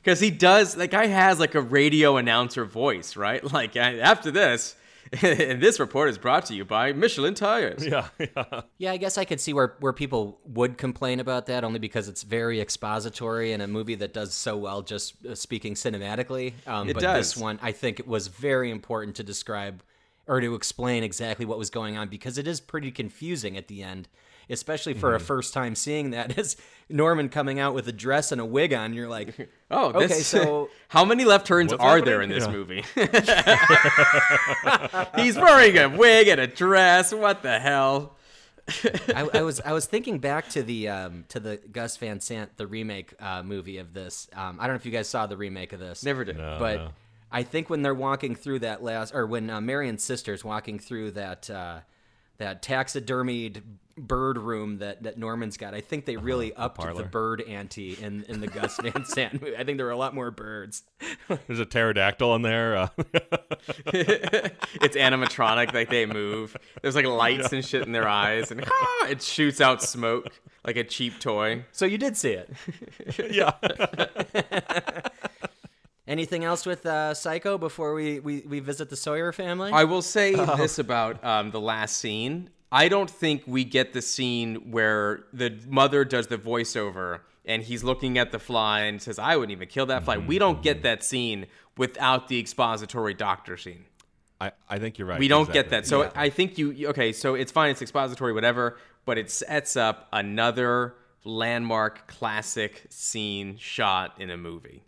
Because he does, the guy has like a radio announcer voice, right? Like, after this, and this report is brought to you by Michelin Tires. Yeah, yeah. Yeah, I guess I could see where, where people would complain about that, only because it's very expository in a movie that does so well just speaking cinematically. Um, it but does. This one, I think it was very important to describe or to explain exactly what was going on, because it is pretty confusing at the end. Especially for mm-hmm. a first time seeing that, as Norman coming out with a dress and a wig on, you're like, oh, this, okay, so how many left turns are happening? There in this yeah. movie? He's wearing a wig and a dress. What the hell? I, I was I was thinking back to the um, to the Gus Van Sant, the remake uh, movie of this. Um, I don't know if you guys saw the remake of this. Never did. No, but no. I think when they're walking through that last, or when uh, Marion's sister's walking through that uh, that taxidermied bird room that, that Norman's got, I think they really uh-huh, upped the, the bird ante in, in the Gus Van Sant movie. I think there were a lot more birds. There's a pterodactyl in there. Uh... It's animatronic, like they move. There's like lights yeah. and shit in their eyes, and ah, it shoots out smoke like a cheap toy. So you did see it. Yeah. Anything else with uh, Psycho before we, we, we visit the Sawyer family? I will say oh. this about um, the last scene. I don't think we get the scene where the mother does the voiceover and he's looking at the fly and says, I wouldn't even kill that fly. We don't get that scene without the expository doctor scene. I, I think you're right. We don't exactly. get that. So yeah. I think you, okay, so it's fine. It's expository, whatever, but it sets up another landmark classic scene shot in a movie.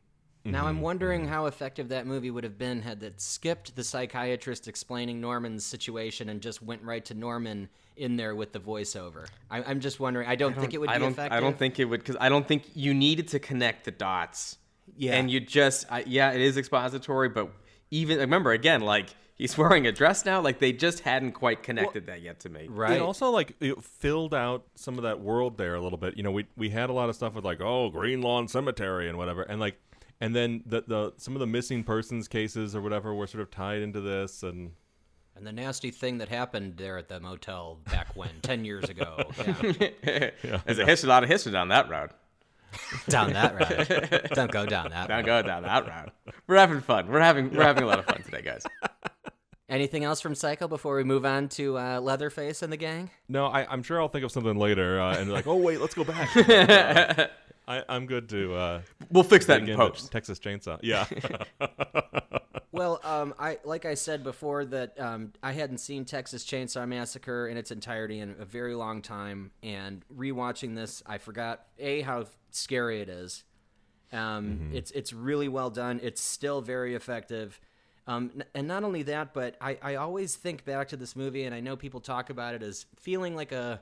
Now, I'm wondering how effective that movie would have been had that skipped the psychiatrist explaining Norman's situation and just went right to Norman in there with the voiceover. I, I'm just wondering. I don't, I don't think it would I be effective. I don't think it would, because I don't think you needed to connect the dots. Yeah. And you just, I, yeah, it is expository, but even, remember, again, like, he's wearing a dress now. Like, they just hadn't quite connected well, that yet to me. Right. It also, like, it filled out some of that world there a little bit. You know, we we had a lot of stuff with, like, oh, Green Lawn Cemetery and whatever. And, like, And then the, the some of the missing persons cases or whatever were sort of tied into this. And and the nasty thing that happened there at the motel back when, ten years ago. Yeah. Yeah. There's a history, a lot of history down that road. Down that road. Don't go down that Don't road. Don't go down that road. We're having fun. We're having, we're having a lot of fun today, guys. Anything else from Psycho before we move on to uh, Leatherface and the gang? No, I, I'm sure I'll think of something later. Uh, and like, oh, wait, let's go back. Uh, I, I'm good to. Uh, we'll fix that in post. Texas Chainsaw. Yeah. Well, um, I like I said before that um, I hadn't seen Texas Chainsaw Massacre in its entirety in a very long time, and rewatching this, I forgot a how scary it is. Um, mm-hmm. It's it's really well done. It's still very effective, um, and not only that, but I, I always think back to this movie, and I know people talk about it as feeling like a.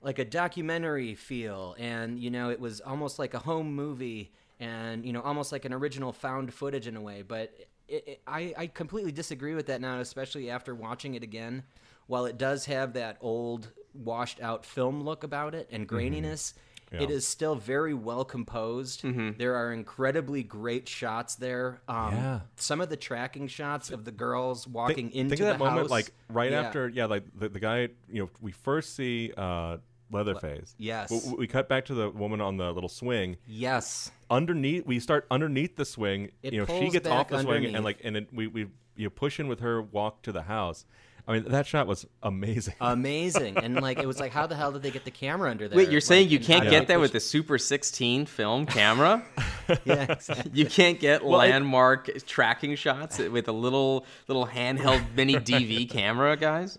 like a documentary feel, and you know, it was almost like a home movie, and you know, almost like an original found footage in a way. But it, it, I, I completely disagree with that now, especially after watching it again. While it does have that old washed out film look about it and graininess, mm-hmm. yeah. it is still very well composed. Mm-hmm. There are incredibly great shots there. Um, yeah. Some of the tracking shots of the girls walking think, into think of that the moment, house, like right yeah. after, yeah, like the, the guy, you know, we first see, uh, Leatherface. Yes. We, we cut back to the woman on the little swing. Yes. Underneath, we start underneath the swing. It you know, she gets off the underneath. swing, and like, and it, we we you know, push in with her walk to the house. I mean, that shot was amazing. Amazing. And like, it was like, how the hell did they get the camera under there? Wait, you're like, saying you can't get that with the Super sixteen film camera? Yeah, exactly. You can't get well, landmark it... tracking shots with a little little handheld mini D V camera, guys?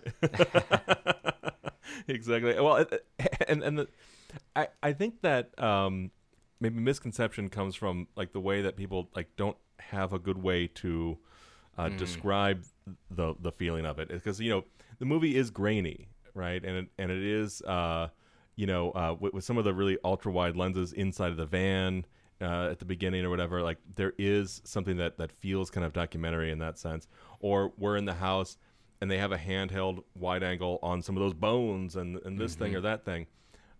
Exactly. Well, and and the, I I think that um, maybe misconception comes from like the way that people like don't have a good way to uh, mm. describe the the feeling of it, because you know the movie is grainy, right? And it, and it is uh, you know uh, with, with some of the really ultra wide lenses inside of the van uh, at the beginning or whatever. Like there is something that that feels kind of documentary in that sense. Or we're in the house and they have a handheld wide angle on some of those bones and, and this mm-hmm. thing or that thing.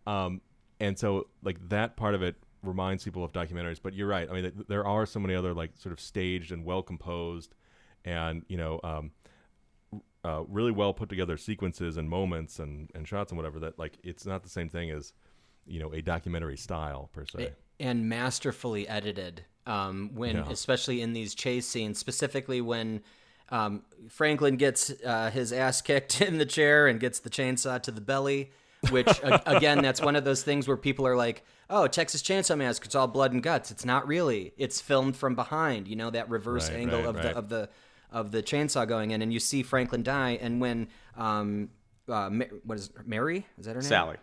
Um, and so like that part of it reminds people of documentaries, but you're right. I mean, th- there are so many other like sort of staged and well composed and, you know, um, uh, really well put together sequences and moments and, and shots and whatever that like, it's not the same thing as, you know, a documentary style per se. And masterfully edited. Um, when, yeah. especially in these chase scenes, specifically when, Um, Franklin gets uh, his ass kicked in the chair and gets the chainsaw to the belly, which, a- again, that's one of those things where people are like, oh, Texas Chainsaw Massacre, it's all blood and guts. It's not really. It's filmed from behind, you know, that reverse right, angle right, of, right. The, of the of the chainsaw going in, and you see Franklin die, and when, um, uh, Ma- what is Mary? Is that her name? Sally.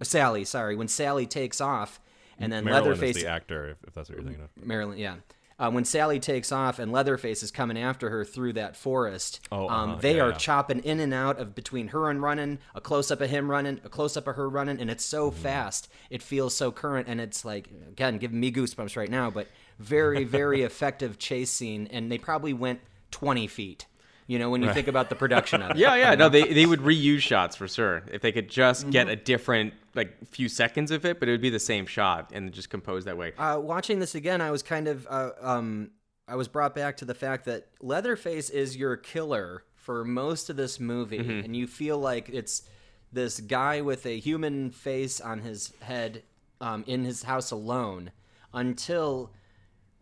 Oh, Sally, sorry. When Sally takes off, and then Marilyn Leatherface... is the actor, if, if that's what you're thinking of. Marilyn, yeah. Uh, when Sally takes off and Leatherface is coming after her through that forest, oh, um, uh-huh. they yeah, are yeah. chopping in and out of between her and running, a close-up of him running, a close-up of her running, and it's so mm-hmm. fast. It feels so current, and it's like, again, giving me goosebumps right now, but very, very effective chase scene, and they probably went twenty feet, you know, when you right. think about the production of it. Yeah, yeah, no, they, they would reuse shots for sure if they could just mm-hmm. get a different... like few seconds of it, but it would be the same shot and just composed that way. Uh, watching this again, I was kind of, uh, um, I was brought back to the fact that Leatherface is your killer for most of this movie. Mm-hmm. And you feel like it's this guy with a human face on his head, um, in his house alone until,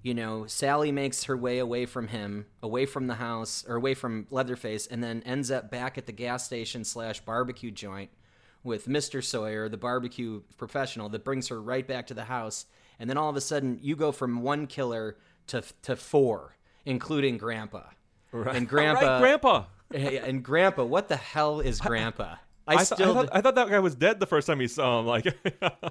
you know, Sally makes her way away from him, away from the house or away from Leatherface, and then ends up back at the gas station slash barbecue joint with Mister Sawyer, the barbecue professional, that brings her right back to the house. And then all of a sudden, you go from one killer to to four, including Grandpa. Right. And Grandpa. Right, Grandpa. And Grandpa, what the hell is Grandpa? I, I, I still. Th- I, thought, I thought that guy was dead the first time he saw him. Like,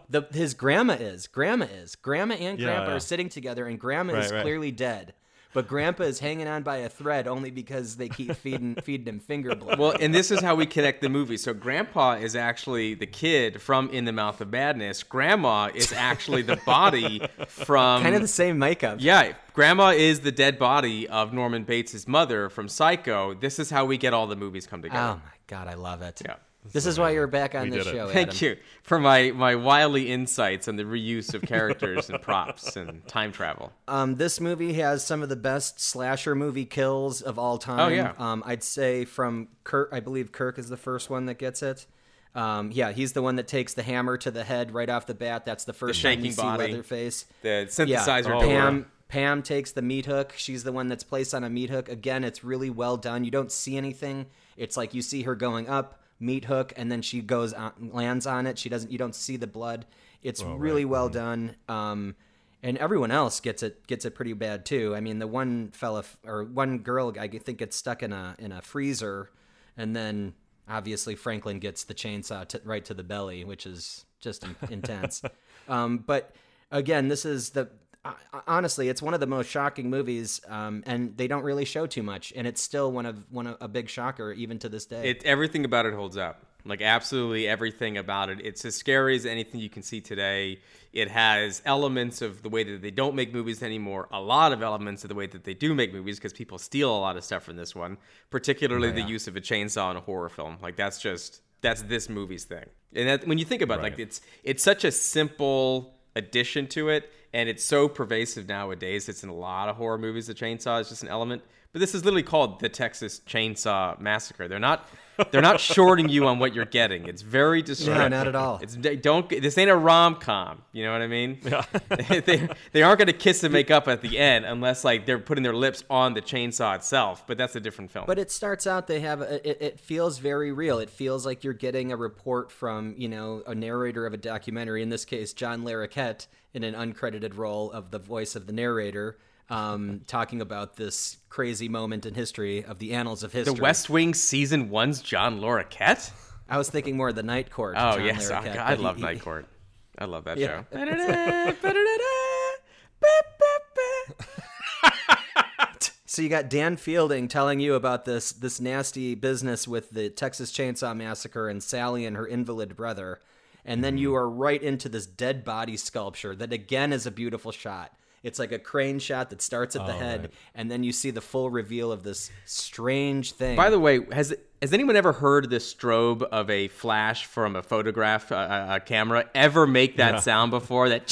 the, his grandma is. Grandma is. Grandma and Grandpa yeah, yeah. are sitting together, and Grandma right, is right. clearly dead. But Grandpa is hanging on by a thread only because they keep feeding feeding him finger blood. Well, and this is how we connect the movie. So Grandpa is actually the kid from In the Mouth of Madness. Grandma is actually the body from... kind of the same makeup. Yeah. Grandma is the dead body of Norman Bates' mother from Psycho. This is how we get all the movies come together. Oh, my God. I love it. Yeah. This so, is why you're back on this show, Adam. Thank you for my, my wily insights on the reuse of characters and props and time travel. Um, this movie has some of the best slasher movie kills of all time. Oh, yeah. Um, I'd say from Kirk, I believe Kirk is the first one that gets it. Um, yeah, he's the one that takes the hammer to the head right off the bat. That's the first the time you see body, Leatherface. The synthesizer yeah. door. Pam, Pam takes the meat hook. She's the one that's placed on a meat hook. Again, it's really well done. You don't see anything. It's like you see her going up. Meat hook, and then she goes on, lands on it. She doesn't. You don't see the blood. It's oh, really right. well done. Um, and everyone else gets it gets it pretty bad too. I mean, the one fella or one girl, I think, gets stuck in a in a freezer, and then obviously Franklin gets the chainsaw t- right to the belly, which is just intense. um, but again, this is the uh, honestly, it's one of the most shocking movies, um, and they don't really show too much, and it's still one of one of, a big shocker even to this day. It, everything about it holds up, like absolutely everything about it. It's as scary as anything you can see today. It has elements of the way that they don't make movies anymore, a lot of elements of the way that they do make movies because people steal a lot of stuff from this one, particularly oh, yeah. the use of a chainsaw in a horror film. Like that's just that's this movie's thing. And that, when you think about right. it, like it's it's such a simple addition to it. And it's so pervasive nowadays. It's in a lot of horror movies. The chainsaw is just an element. But this is literally called The Texas Chainsaw Massacre. They're not They're not shorting you on what you're getting. It's very distracting. No, not at all. It's don't. This ain't a rom-com. You know what I mean? Yeah. they, they aren't going to kiss and make up at the end unless like they're putting their lips on the chainsaw itself. But that's a different film. But it starts out. They have. A, it, it feels very real. It feels like you're getting a report from you know a narrator of a documentary. In this case, John Larroquette in an uncredited role of the voice of the narrator. Um, talking about this crazy moment in history of the annals of history. The West Wing season one's John Larroquette? I was thinking more of the Night Court. Oh, John yes. Oh, God, I love he, Night Court. I love that yeah. show. So you got Dan Fielding telling you about this, this nasty business with the Texas Chainsaw Massacre and Sally and her invalid brother. And then you are right into this dead body sculpture that, again, is a beautiful shot. It's like a crane shot that starts at the oh, head, right. and then you see the full reveal of this strange thing. By the way, has has anyone ever heard the strobe of a flash from a photograph, uh, a camera, ever make that yeah. sound before? That,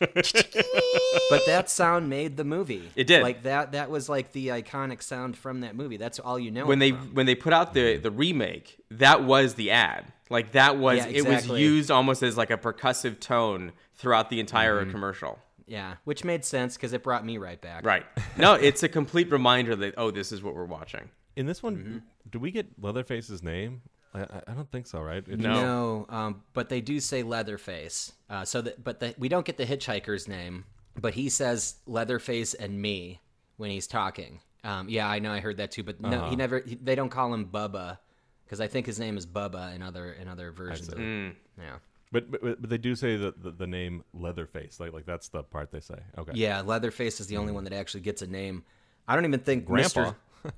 but that sound made the movie. It did. Like that. That was like the iconic sound from that movie. That's all you know. When they from. when they put out the the remake, that was the ad. Like that was yeah, exactly. It was used almost as like a percussive tone throughout the entire mm-hmm. commercial. Yeah, which made sense because it brought me right back. Right. No, it's a complete reminder that, oh, this is what we're watching. In this one, mm-hmm. do we get Leatherface's name? I, I don't think so, right? It, no. No, um, but they do say Leatherface. Uh, so, that, But the, we don't get the hitchhiker's name, but he says Leatherface and me when he's talking. Um, yeah, I know I heard that too, but no, uh-huh. he never. He, they don't call him Bubba because I think his name is Bubba in other, in other versions of it. Mm. Yeah. But, but but they do say the, the, the name Leatherface. Like like that's the part they say. Okay. Yeah, Leatherface is the only one that actually gets a name. I don't even think Grandpa.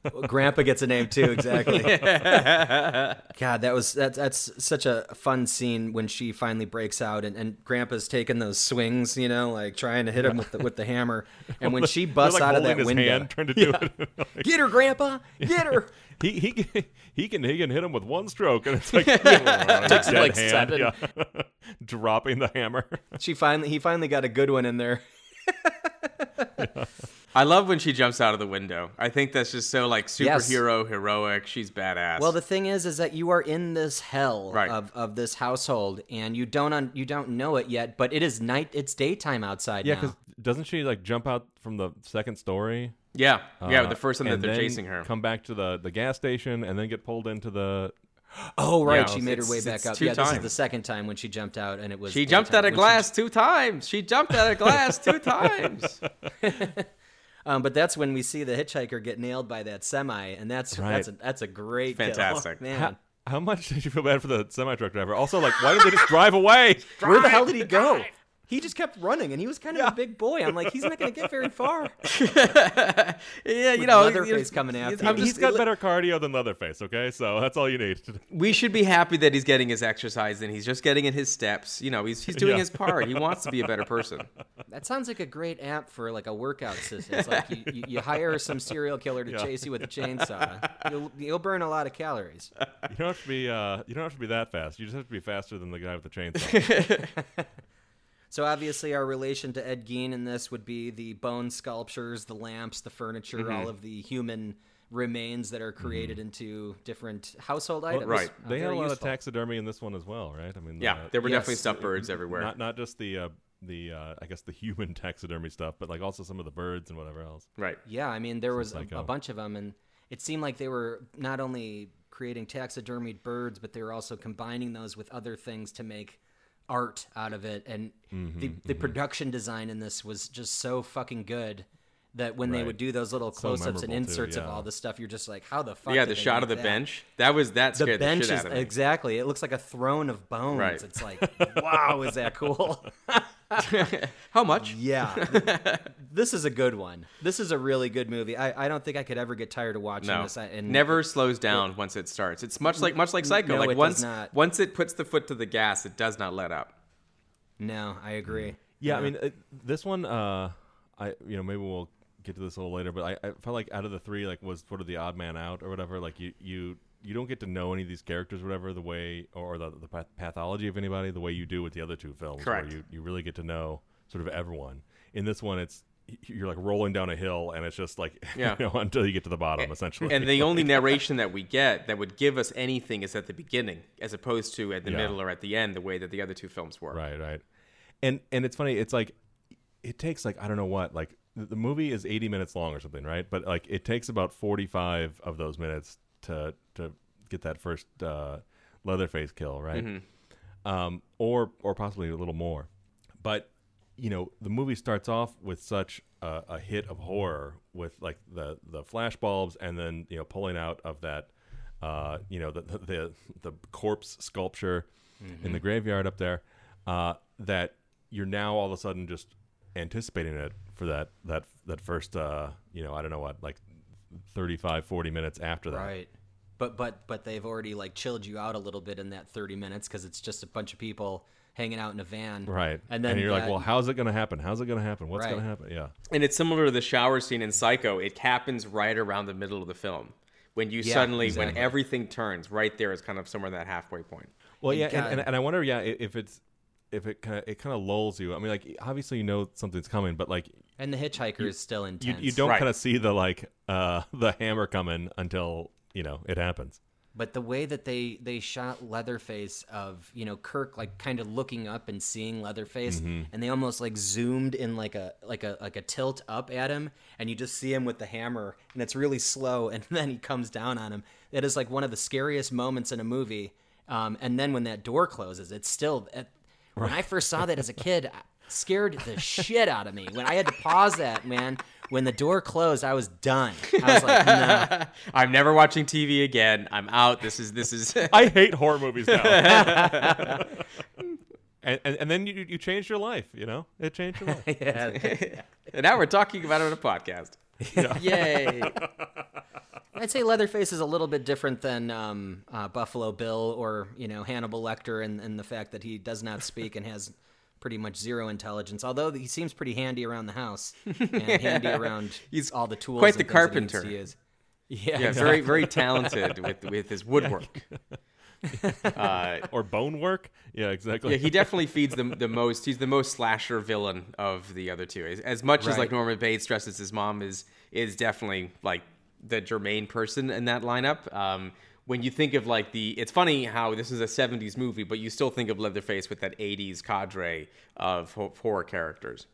Mister Grandpa gets a name too, exactly. Yeah. God, that was that's that's such a fun scene when she finally breaks out and, and Grandpa's taking those swings, you know, like trying to hit him with the, with the hammer. And when she busts like out of that his window, hand, trying to do yeah. it. Like, get her, Grandpa! Get her! He he can, he can he can hit him with one stroke and it's like takes him like hand. seven yeah. dropping the hammer. She finally he finally got a good one in there. yeah. I love when she jumps out of the window. I think that's just so like superhero yes. heroic. She's badass. Well, the thing is, is that you are in this hell right. of, of this household, and you don't un, you don't know it yet. But it is night. It's daytime outside. Yeah, because doesn't she like jump out from the second story? Yeah, yeah. Uh, the first time that they're chasing her, come back to the, the gas station, and then get pulled into the. Oh right, yeah, she made her way back up. Yeah, times. This is the second time when she jumped out, and it was. She jumped out of glass she... two times. She jumped out of glass two times. Um, but that's when we see the hitchhiker get nailed by that semi, and that's right. that's a, that's a great fantastic kill. Oh, man. How, how much did you feel bad for the semi truck driver? Also, like, why did they just drive away? Drive, Where the hell did he go? Drive. He just kept running, and he was kind of yeah. a big boy. I'm like, he's not going to get very far. yeah, you With know, Leatherface coming after him. He's, he's got better cardio than Leatherface. Okay, so that's all you need. We should be happy that he's getting his exercise, and he's just getting in his steps. You know, he's he's doing yeah. his part. He wants to be a better person. That sounds like a great app for like a workout system. It's like you, you, you hire some serial killer to yeah. chase you with a chainsaw. You'll, you'll burn a lot of calories. You don't have to be. Uh, you don't have to be that fast. You just have to be faster than the guy with the chainsaw. So obviously our relation to Ed Gein in this would be the bone sculptures, the lamps, the furniture, mm-hmm. all of the human remains that are created mm-hmm. into different household items. Well, right. Uh, they had a lot useful. of taxidermy in this one as well, right? I mean, yeah, the, there were yes. definitely stuffed birds everywhere. Not not just the, uh, the uh, I guess, the human taxidermy stuff, but like also some of the birds and whatever else. Right. Yeah, I mean, there some was a, a bunch of them, and it seemed like they were not only creating taxidermied birds, but they were also combining those with other things to make art out of it, and mm-hmm, the, the mm-hmm. production design in this was just so fucking good that when right. they would do those little close-ups so and inserts too, yeah. of all the stuff, you're just like, how the fuck yeah the shot of the that? bench that was that the scared bench the shit is, out of me. Exactly, it looks like a throne of bones. Right. It's like wow, is that cool? How much? Yeah. This is a good one. This is a really good movie. I, I don't think I could ever get tired of watching no. this. I, and Never it, slows down it, once it starts. It's much like much like Psycho. No, like it once does not. Once it puts the foot to the gas, it does not let up. No, I agree. Yeah, yeah. I mean it, this one. Uh, I you know maybe we'll get to this a little later, but I, I felt like out of the three, like was sort of the odd man out or whatever. Like you you. You don't get to know any of these characters, whatever the way, or the, the pathology of anybody, the way you do with the other two films. Correct. Where you, you really get to know sort of everyone. In this one, it's you're like rolling down a hill, and it's just like, yeah. you know, until you get to the bottom, and, essentially. And the only narration that we get that would give us anything is at the beginning, as opposed to at the yeah. middle or at the end, the way that the other two films were. Right, right. And and it's funny. It's like, it takes like, I don't know what, like the movie is eighty minutes long or something, right? But like it takes about forty-five of those minutes to to get that first uh, Leatherface kill, right? Mm-hmm. Um, or or possibly a little more. But you know, the movie starts off with such a, a hit of horror with like the the flashbulbs, and then you know pulling out of that, uh, you know the the the corpse sculpture mm-hmm. in the graveyard up there, uh, that you're now all of a sudden just anticipating it for that that that first uh, you know I don't know what like thirty-five, forty minutes after that. Right. But but but they've already like chilled you out a little bit in that thirty minutes because it's just a bunch of people hanging out in a van. Right. And then and you're that, like, well, how's it going to happen? How's it going to happen? What's right. going to happen? Yeah. And it's similar to the shower scene in Psycho. It happens right around the middle of the film when you yeah, suddenly, exactly. when everything turns right there is kind of somewhere in that halfway point. Well, and yeah. Kind of, and, and I wonder, yeah, if it's, if it kind of, it kind of lulls you. I mean, like, obviously, you know, something's coming, but like, and the hitchhiker you, is still intense. You, you don't right. kind of see the, like, uh, the hammer coming until, you know, it happens. But the way that they, they shot Leatherface of, you know, Kirk like kind of looking up and seeing Leatherface mm-hmm. and they almost like zoomed in like a like a like a tilt up at him, and you just see him with the hammer, and it's really slow, and then he comes down on him. That is like one of the scariest moments in a movie. Um, and then when that door closes, it's still at, when I first saw that as a kid, I scared the shit out of me. When I had to pause that, man. When the door closed, I was done. I was like, no. I'm never watching T V again. I'm out. This is this is I hate horror movies now. and, and and then you you changed your life, you know? It changed your life. yeah. And now we're talking about it on a podcast. Yeah. Yay. I'd say Leatherface is a little bit different than um, uh, Buffalo Bill or, you know, Hannibal Lecter, and, and the fact that he does not speak and has pretty much zero intelligence, although he seems pretty handy around the house and yeah. handy around he's all the tools. Quite the carpenter. He is. Yeah, yeah, very, very talented with with his woodwork. uh, or bone work. Yeah, exactly. Yeah, he definitely feeds the, the most. He's the most slasher villain of the other two. As, as much right. as like Norman Bates dresses his mom is is definitely like the germane person in that lineup. Um, When you think of like the, it's funny how this is a seventies movie, but you still think of Leatherface with that eighties cadre of horror characters.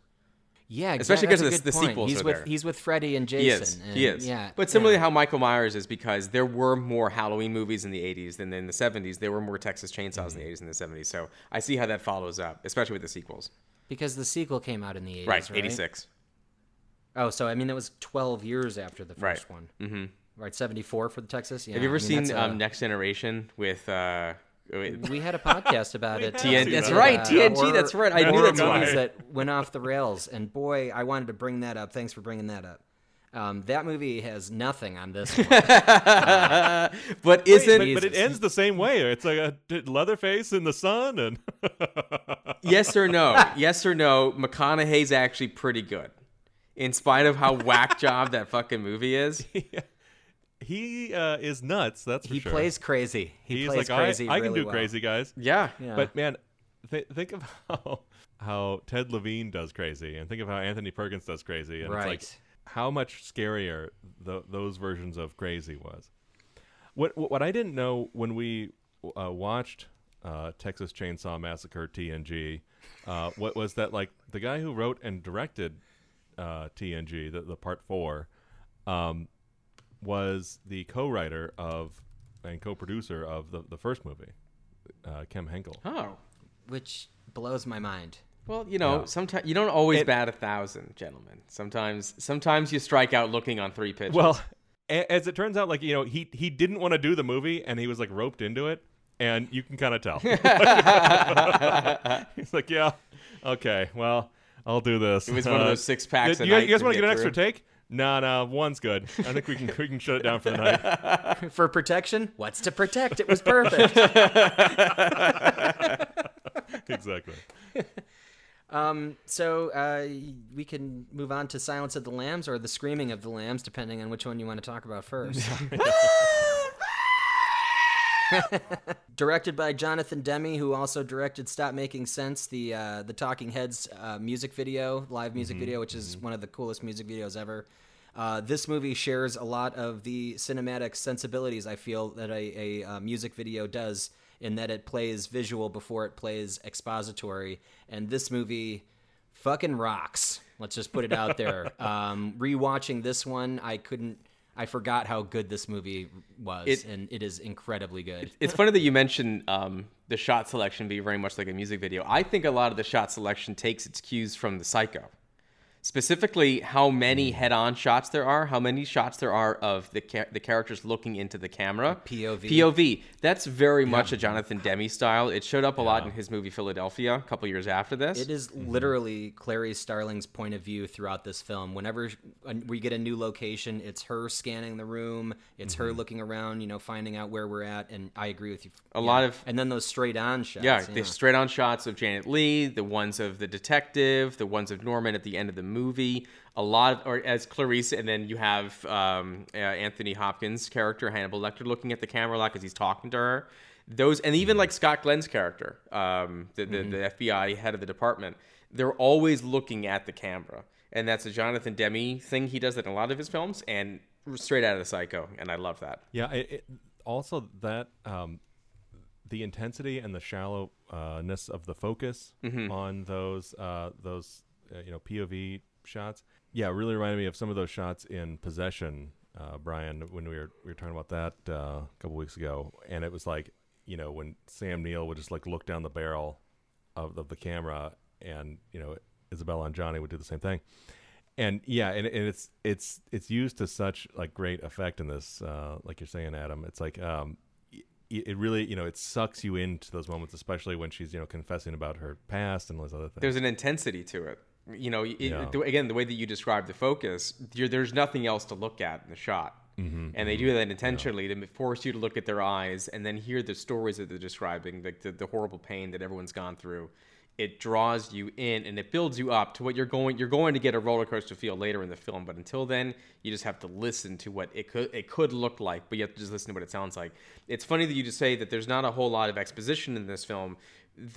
Yeah, exactly. Especially because of the, the sequels he's are with, there. He's with Freddy and Jason. He is. And, he is. Yeah, but similarly yeah. how Michael Myers is, because there were more Halloween movies in the eighties than in the seventies. There were more Texas Chainsaws mm-hmm. in the eighties than the seventies. So I see how that follows up, especially with the sequels. Because the sequel came out in the eighties, right? Right, eighty-six. Oh, so I mean, that was twelve years after the first right. one. Mm-hmm. Right, seventy-four for the Texas. Yeah. Have you ever I mean, seen um, a... Next Generation with... Uh, with... We had a podcast about it. T N G, that's right. T N G, that's right. I knew that's movies that went off the rails. And boy, I wanted to bring that up. Thanks for bringing that up. Um, that movie has nothing on this one. uh, but isn't Wait, but, but it ends the same way. It's like a Leatherface in the sun and yes or no. Yes or no. McConaughey's actually pretty good. In spite of how whack job that fucking movie is. Yeah. He uh, is nuts, that's for he sure. He plays crazy. He He's plays like, crazy I, I really can do well. Crazy, guys. Yeah. yeah. But, man, th- think of how, how Ted Levine does crazy, and think of how Anthony Perkins does crazy. And right. it's like how much scarier the, those versions of crazy was. What What I didn't know when we uh, watched uh, Texas Chainsaw Massacre, T N G, uh, what was that, like, the guy who wrote and directed uh, T N G, the, the part four, um, was the co-writer of and co-producer of the, the first movie, uh, Kem Henkel. Oh, which blows my mind. Well, you know, yeah. sometimes you don't always it, bat a thousand, gentlemen. Sometimes, sometimes you strike out looking on three pitches. Well, a- as it turns out, like you know, he he didn't want to do the movie, and he was like roped into it, and you can kind of tell. He's like, yeah, okay, well, I'll do this. It was uh, one of those six packs. Did, you, you guys want to get, get an extra take? No, no, one's good. I think we can we can shut it down for the night. For protection? What's to protect? It was perfect. Exactly. Um, so uh, we can move on to Silence of the Lambs or the Screaming of the Lambs, depending on which one you want to talk about first. Directed by Jonathan Demme, who also directed Stop Making Sense, the uh, the Talking Heads uh, music video, live music mm-hmm. video, which is mm-hmm. one of the coolest music videos ever. Uh, this movie shares a lot of the cinematic sensibilities, I feel, that a, a uh, music video does, in that it plays visual before it plays expository. And this movie fucking rocks. Let's just put it out there. Um, rewatching this one, I couldn't... I forgot how good this movie was, it, and it is incredibly good. It's, it's funny that you mentioned um, the shot selection being very much like a music video. I think a lot of the shot selection takes its cues from the Psycho. Specifically, how many head-on shots there are, how many shots there are of the ca- the characters looking into the camera. P O V. P O V. That's very yeah. much a Jonathan Demme style. It showed up a yeah. lot in his movie Philadelphia a couple years after this. It is literally mm-hmm. Clarice Starling's point of view throughout this film. Whenever we get a new location, it's her scanning the room. It's mm-hmm. her looking around, you know, finding out where we're at. And I agree with you. A yeah. lot of... And then those straight-on shots. Yeah, yeah, the straight-on shots of Janet Leigh, the ones of the detective, the ones of Norman at the end of the movie. movie a lot of, or as Clarice, and then you have um uh, Anthony Hopkins' character Hannibal Lecter looking at the camera a lot because he's talking to her, those, and even mm-hmm. like Scott Glenn's character, um the, the, mm-hmm. the F B I head of the department, they're always looking at the camera, and that's a Jonathan Demme thing. He does that in a lot of his films, and straight out of the Psycho, and I love that. Yeah, it, it, also that um the intensity and the shallowness of the focus mm-hmm. on those uh those Uh, you know, P O V shots. Yeah, it really reminded me of some of those shots in Possession, uh, Brian, when we were we were talking about that uh, a couple weeks ago. And it was like, you know, when Sam Neill would just like look down the barrel of, of the camera, and, you know, Isabella and Johnny would do the same thing. And yeah, and, and it's it's it's used to such like great effect in this, uh, like you're saying, Adam. It's like um, it, it really, you know, it sucks you into those moments, especially when she's, you know, confessing about her past and all those other things. There's an intensity to it. You know, it, yeah. th- again, the way that you describe the focus, you're, there's nothing else to look at in the shot. Mm-hmm, and they do that intentionally yeah. to force you to look at their eyes and then hear the stories that they're describing, like the, the horrible pain that everyone's gone through. It draws you in, and it builds you up to what you're going. You're going to get a roller coaster feel later in the film, but until then, you just have to listen to what it could it could look like. But you have to just listen to what it sounds like. It's funny that you just say that there's not a whole lot of exposition in this film.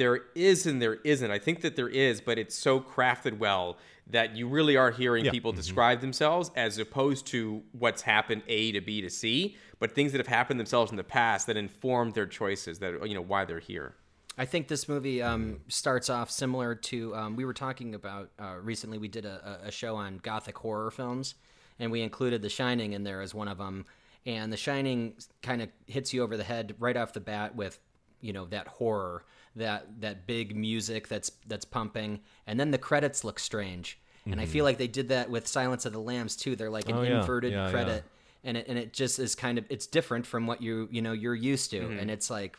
There is and there isn't. I think that there is, but it's so crafted well that you really are hearing yeah. people mm-hmm. describe themselves as opposed to what's happened A to B to C, but things that have happened themselves in the past that informed their choices, that, you know, why they're here. I think this movie um, starts off similar to, um, we were talking about uh, recently, we did a, a show on Gothic horror films, and we included The Shining in there as one of them. And The Shining kind of hits you over the head right off the bat with, you know, that horror, that that big music that's that's pumping. And then the credits look strange. Mm-hmm. And I feel like they did that with Silence of the Lambs, too. They're like an oh, yeah. inverted yeah, credit. Yeah. And it, and it just is kind of, it's different from what you, you know, you're used to. Mm-hmm. And it's like...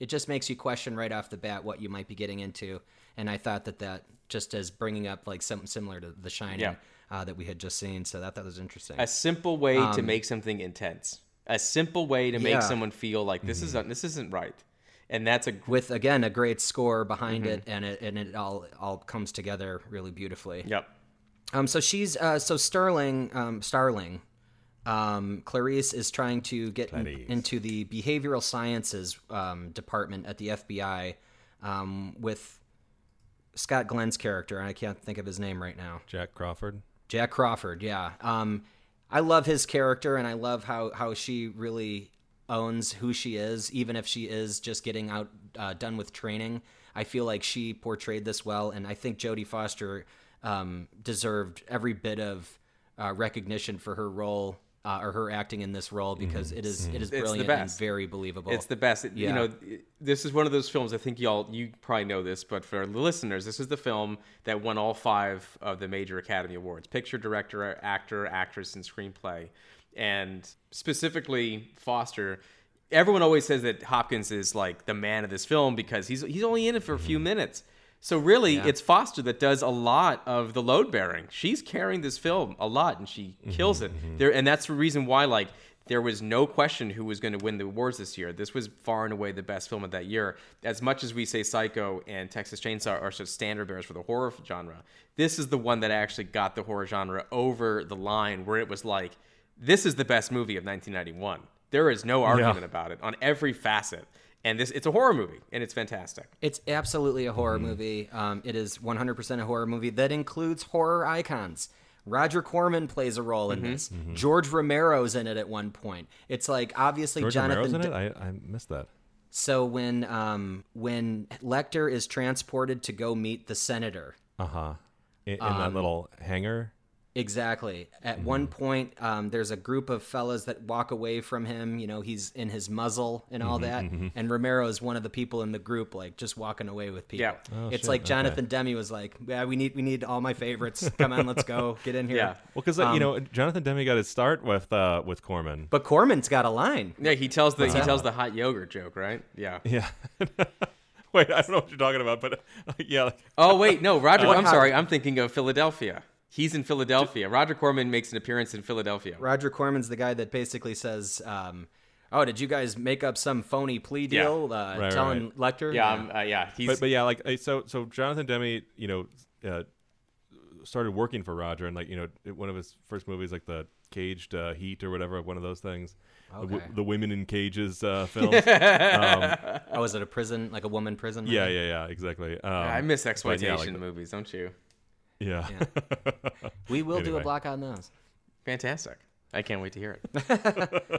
It just makes you question right off the bat what you might be getting into. And I thought that that just as bringing up like something similar to The Shining yeah. uh, that we had just seen. So that, that was interesting. A simple way um, to make something intense. A simple way to make yeah. someone feel like this, mm-hmm. is, this isn't right. And that's a... Gr- With, again, a great score behind mm-hmm. it, and it and it all all comes together really beautifully. Yep. Um. So she's... Uh, so Starling... Um, Starling... Um, Clarice is trying to get in, into the behavioral sciences um, department at the F B I um, with Scott Glenn's character. And I can't think of his name right now. Jack Crawford. Jack Crawford. Yeah. Um, I love his character, and I love how, how she really owns who she is, even if she is just getting out, uh, done with training. I feel like she portrayed this well. And I think Jodie Foster um, deserved every bit of uh, recognition for her role. Uh, or her acting in this role, because it is it is brilliant and very believable. It's the best. It, yeah. You know, this is one of those films. I think y'all, you probably know this, but for the listeners, this is the film that won all five of the major Academy Awards: picture, director, actor, actress, and screenplay. And specifically, Foster. Everyone always says that Hopkins is like the man of this film because he's he's only in it for a few minutes. So really, yeah. it's Foster that does a lot of the load bearing. She's carrying this film a lot, and she kills mm-hmm, it. Mm-hmm. There, and that's the reason why, like, there was no question who was going to win the awards this year. This was far and away the best film of that year. As much as we say Psycho and Texas Chainsaw are sort of standard bearers for the horror genre, this is the one that actually got the horror genre over the line, where it was like, this is the best movie of nineteen ninety-one. There is no argument yeah. about it on every facet. And this, it's a horror movie, and it's fantastic. It's absolutely a horror mm-hmm. movie. Um, it is one hundred percent a horror movie that includes horror icons. Roger Corman plays a role in mm-hmm. this. Mm-hmm. George Romero's in it at one point. It's like, obviously, George Jonathan... Romero's in it? I, I missed that. So when um, when Lecter is transported to go meet the senator... Uh-huh. In, in um, that little hangar? Exactly. At mm-hmm. one point, um, there's a group of fellas that walk away from him. You know, he's in his muzzle and all mm-hmm, that. Mm-hmm. And Romero is one of the people in the group, like, just walking away with people. Yeah. Oh, it's shit. like Jonathan okay. Demme was like, yeah, we need we need all my favorites. Come on, let's go. Get in here. Yeah. Well, because, um, you know, Jonathan Demme got his start with uh, with Corman. But Corman's got a line. Yeah, he tells the, wow. he tells the hot yogurt joke, right? Yeah. Yeah. Wait, I don't know what you're talking about, but uh, yeah. Like, oh, wait, no, Roger, uh, I'm sorry. I'm thinking of Philadelphia. He's in Philadelphia. Roger Corman makes an appearance in Philadelphia. Roger Corman's the guy that basically says, um, oh, did you guys make up some phony plea deal? Yeah. Uh, right, telling right, right. Lecter? Yeah, yeah. Um, uh, yeah he's... But, but yeah, like, so so Jonathan Demme, you know, uh, started working for Roger, and, like, you know, one of his first movies, like the Caged uh, Heat or whatever, one of those things. Okay. The, the women in cages uh, film. um, oh, is it a prison, like a woman prison? Movie? Yeah, yeah, yeah, exactly. Um, yeah, I miss exploitation yeah, like the, movies, don't you? Yeah. yeah. We will anyway. do a block on those. Fantastic! I can't wait to hear it.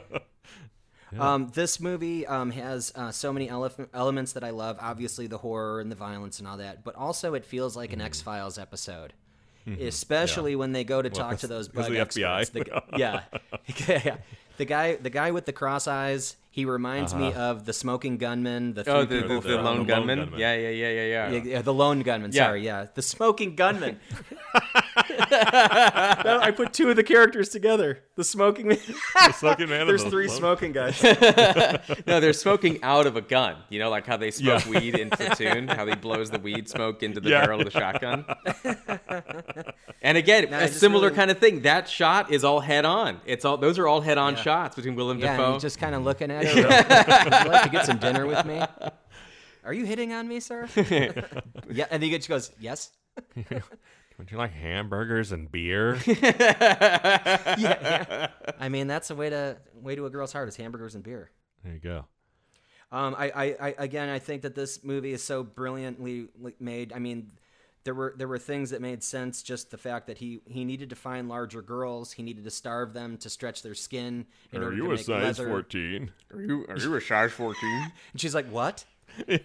yeah. um, this movie um, has uh, so many ele- elements that I love. Obviously, the horror and the violence and all that, but also it feels like mm-hmm. an X-Files episode. Mm-hmm. Especially yeah. when they go to talk well, to those bug experts. The, yeah. yeah. The guy the guy with the cross eyes, he reminds uh-huh. me of the smoking gunman. The oh, the, the, the, the, lone, lone gunman? gunman. Yeah, yeah, yeah, yeah, yeah. yeah the lone gunman, yeah. sorry, yeah. The smoking gunman. no, I put two of the characters together. The smoking man. The smoking man. There's three smoking guys. no, they're smoking out of a gun. You know, like how they smoke yeah. weed in Platoon, how he blows the weed smoke into the yeah. barrel of the shotgun. and again, no, a similar really... kind of thing. That shot is all head on. It's all those are all head on yeah. shots. Shots between Willem yeah, Dafoe. Yeah, and just kind of looking at her. Would you like to get some dinner with me? Are you hitting on me, sir? yeah, and he goes, yes. Would you like hamburgers and beer? yeah, yeah. I mean, that's a way to way to a girl's heart is hamburgers and beer. There you go. Um, I, I, I again, I think that this movie is so brilliantly made. I mean. There were there were things that made sense, just the fact that he, he needed to find larger girls, he needed to starve them to stretch their skin. In are, you to make leather. fourteen Are you are you a size fourteen? And she's like, what? Yeah.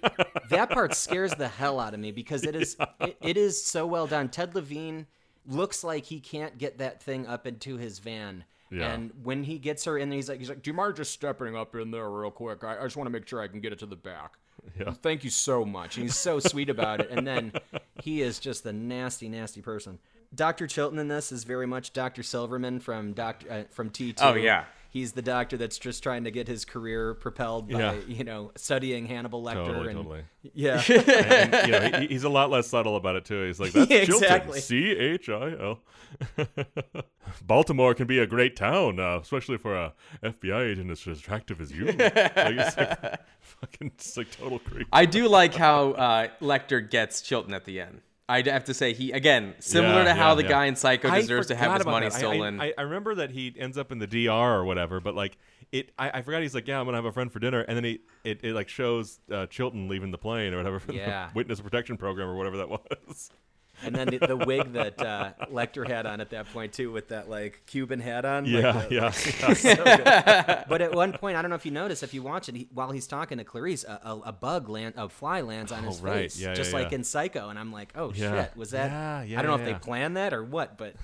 That part scares the hell out of me because it is yeah. it, it is so well done. Ted Levine looks like he can't get that thing up into his van. Yeah. And when he gets her in there, he's like, he's like, do you mind just stepping up in there real quick? I, I just want to make sure I can get it to the back. Yeah. Thank you so much. He's so sweet about it. And then he is just a nasty, nasty person. Doctor Chilton in this is very much Doctor Silverman from Doctor uh, from T two. Oh, yeah. He's the doctor that's just trying to get his career propelled by, yeah. you know, studying Hannibal Lecter. Totally, and, totally. Yeah. and, and, you know, he, he's a lot less subtle about it, too. He's like, that's yeah, exactly. Chilton, C H I L. Baltimore can be a great town, uh, especially for a F B I agent as attractive as you. like, it's like, fucking, it's like total creep. I do like how uh, Lecter gets Chilton at the end. I'd have to say he, again, similar yeah, to how yeah, the yeah. guy in Psycho deserves to have his money that. stolen. I, I, I remember that he ends up in the D R or whatever, but like it, I, I forgot he's like, yeah, I'm going to have a friend for dinner. And then he, it, it like shows uh, Chilton leaving the plane or whatever, yeah. the witness protection program or whatever that was. And then the, the wig that uh, Lecter had on at that point, too, with that, like, Cuban hat on. Yeah, like the, yeah. Like, yeah. So good. But at one point, I don't know if you notice, if you watch it, he, while he's talking to Clarice, a, a, a bug, land, a fly lands on his oh, right. face, yeah, just yeah, like yeah. in Psycho. And I'm like, oh, yeah. shit, was that? Yeah, yeah, I don't know yeah. if they planned that or what, but,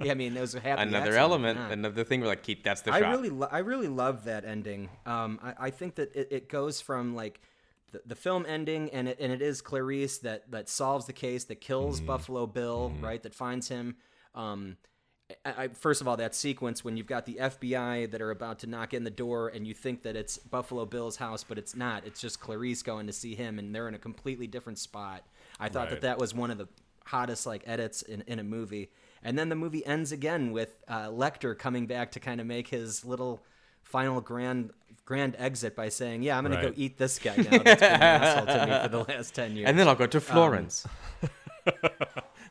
yeah, I mean, it was a happy Another accident. element, yeah. another thing, we're like, Keith, that's the shot. I really, lo- I really love that ending. Um, I, I think that it, it goes from, like, The, the film ending, and it, and it is Clarice that, that solves the case, that kills mm. Buffalo Bill, mm. right, that finds him. Um, I, I, first of all, that sequence when you've got the F B I that are about to knock in the door, and you think that it's Buffalo Bill's house, but it's not. It's just Clarice going to see him, and they're in a completely different spot. I thought right. that that was one of the hottest like edits in, in a movie. And then the movie ends again with uh, Lecter coming back to kind of make his little final grand... grand exit by saying, yeah, I'm going right. to go eat this guy now that's been an asshole to me for the last ten years. And then I'll go to Florence. Um,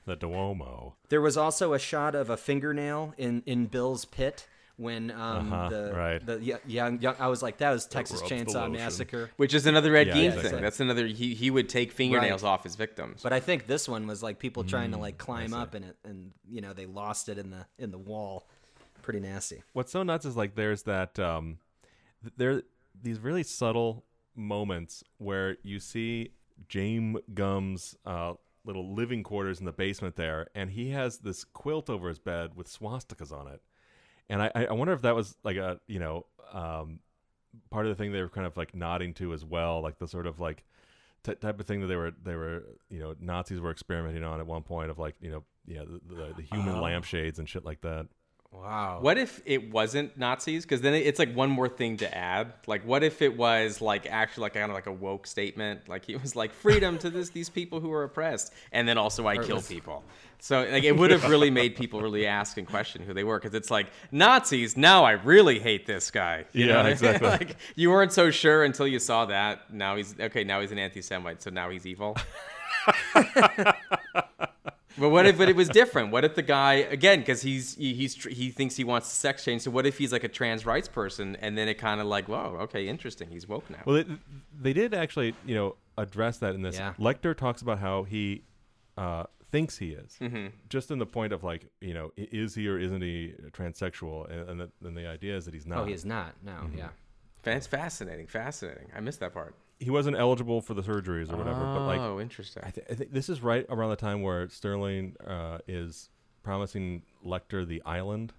the Duomo. There was also a shot of a fingernail in, in Bill's pit, when um, uh-huh, the, right. the young, young, young, I was like, that was Texas Chainsaw Massacre. Which is another Ed yeah, Gein yeah, thing. Exactly. That's another, he, he would take fingernails right. off his victims. But I think this one was like people trying mm, to like climb up in it, and you know, they lost it in the, in the wall. Pretty nasty. What's so nuts is like, there's that, um, there are these really subtle moments where you see James Gumb's, uh, little living quarters in the basement there, and he has this quilt over his bed with swastikas on it, and I, I wonder if that was like a you know um, part of the thing they were kind of like nodding to as well, like the sort of like t- type of thing that they were they were you know Nazis were experimenting on at one point of like you know yeah the, the, the human oh. lampshades and shit like that. Wow. What if it wasn't Nazis? Because then it's like one more thing to add. Like, what if it was like actually like kind of like a woke statement? Like he was like freedom to this these people who are oppressed, and then also I kill people. So like it would have really made people really ask and question who they were, because it's like Nazis. Now I really hate this guy. You yeah, know? Exactly. Like you weren't so sure until you saw that. Now he's okay. Now he's an anti-Semite. So now he's evil. But what if but it was different? What if the guy, again, because he's he's he thinks he wants a sex change, so what if he's like a trans rights person, and then it kind of like, whoa, okay, interesting, he's woke now. Well, it, they did actually, you know, address that in this. Yeah. Lecter talks about how he uh, thinks he is, mm-hmm. just in the point of like, you know, is he or isn't he transsexual? And, and, the, and the idea is that he's not. Oh, he is not, no, mm-hmm. yeah. That's fascinating, fascinating. I missed that part. He wasn't eligible for the surgeries or whatever, oh, but like, oh, interesting. I, th- I think this is right around the time where Sterling uh, is promising Lecter the island,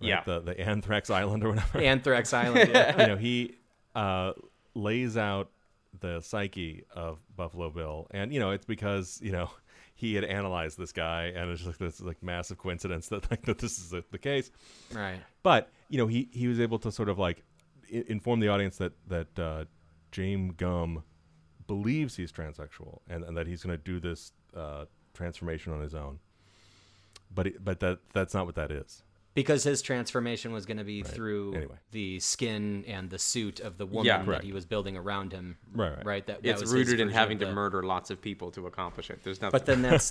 right? yeah, the, the Anthrax Island or whatever. Anthrax Island. Yeah. You know, he uh, lays out the psyche of Buffalo Bill, and you know, it's because you know he had analyzed this guy, and it's just like this like massive coincidence that like that this is the, the case, right? But you know, he he was able to sort of like I- inform the audience that that. Uh, James Gumm believes he's transsexual and, and that he's going to do this uh, transformation on his own. But it, but that that's not what that is. Because his transformation was going to be right. through anyway. the skin and the suit of the woman yeah, that he was building around him. Right, right. right? That, that it's was rooted in having the... to murder lots of people to accomplish it. There's nothing. But then that's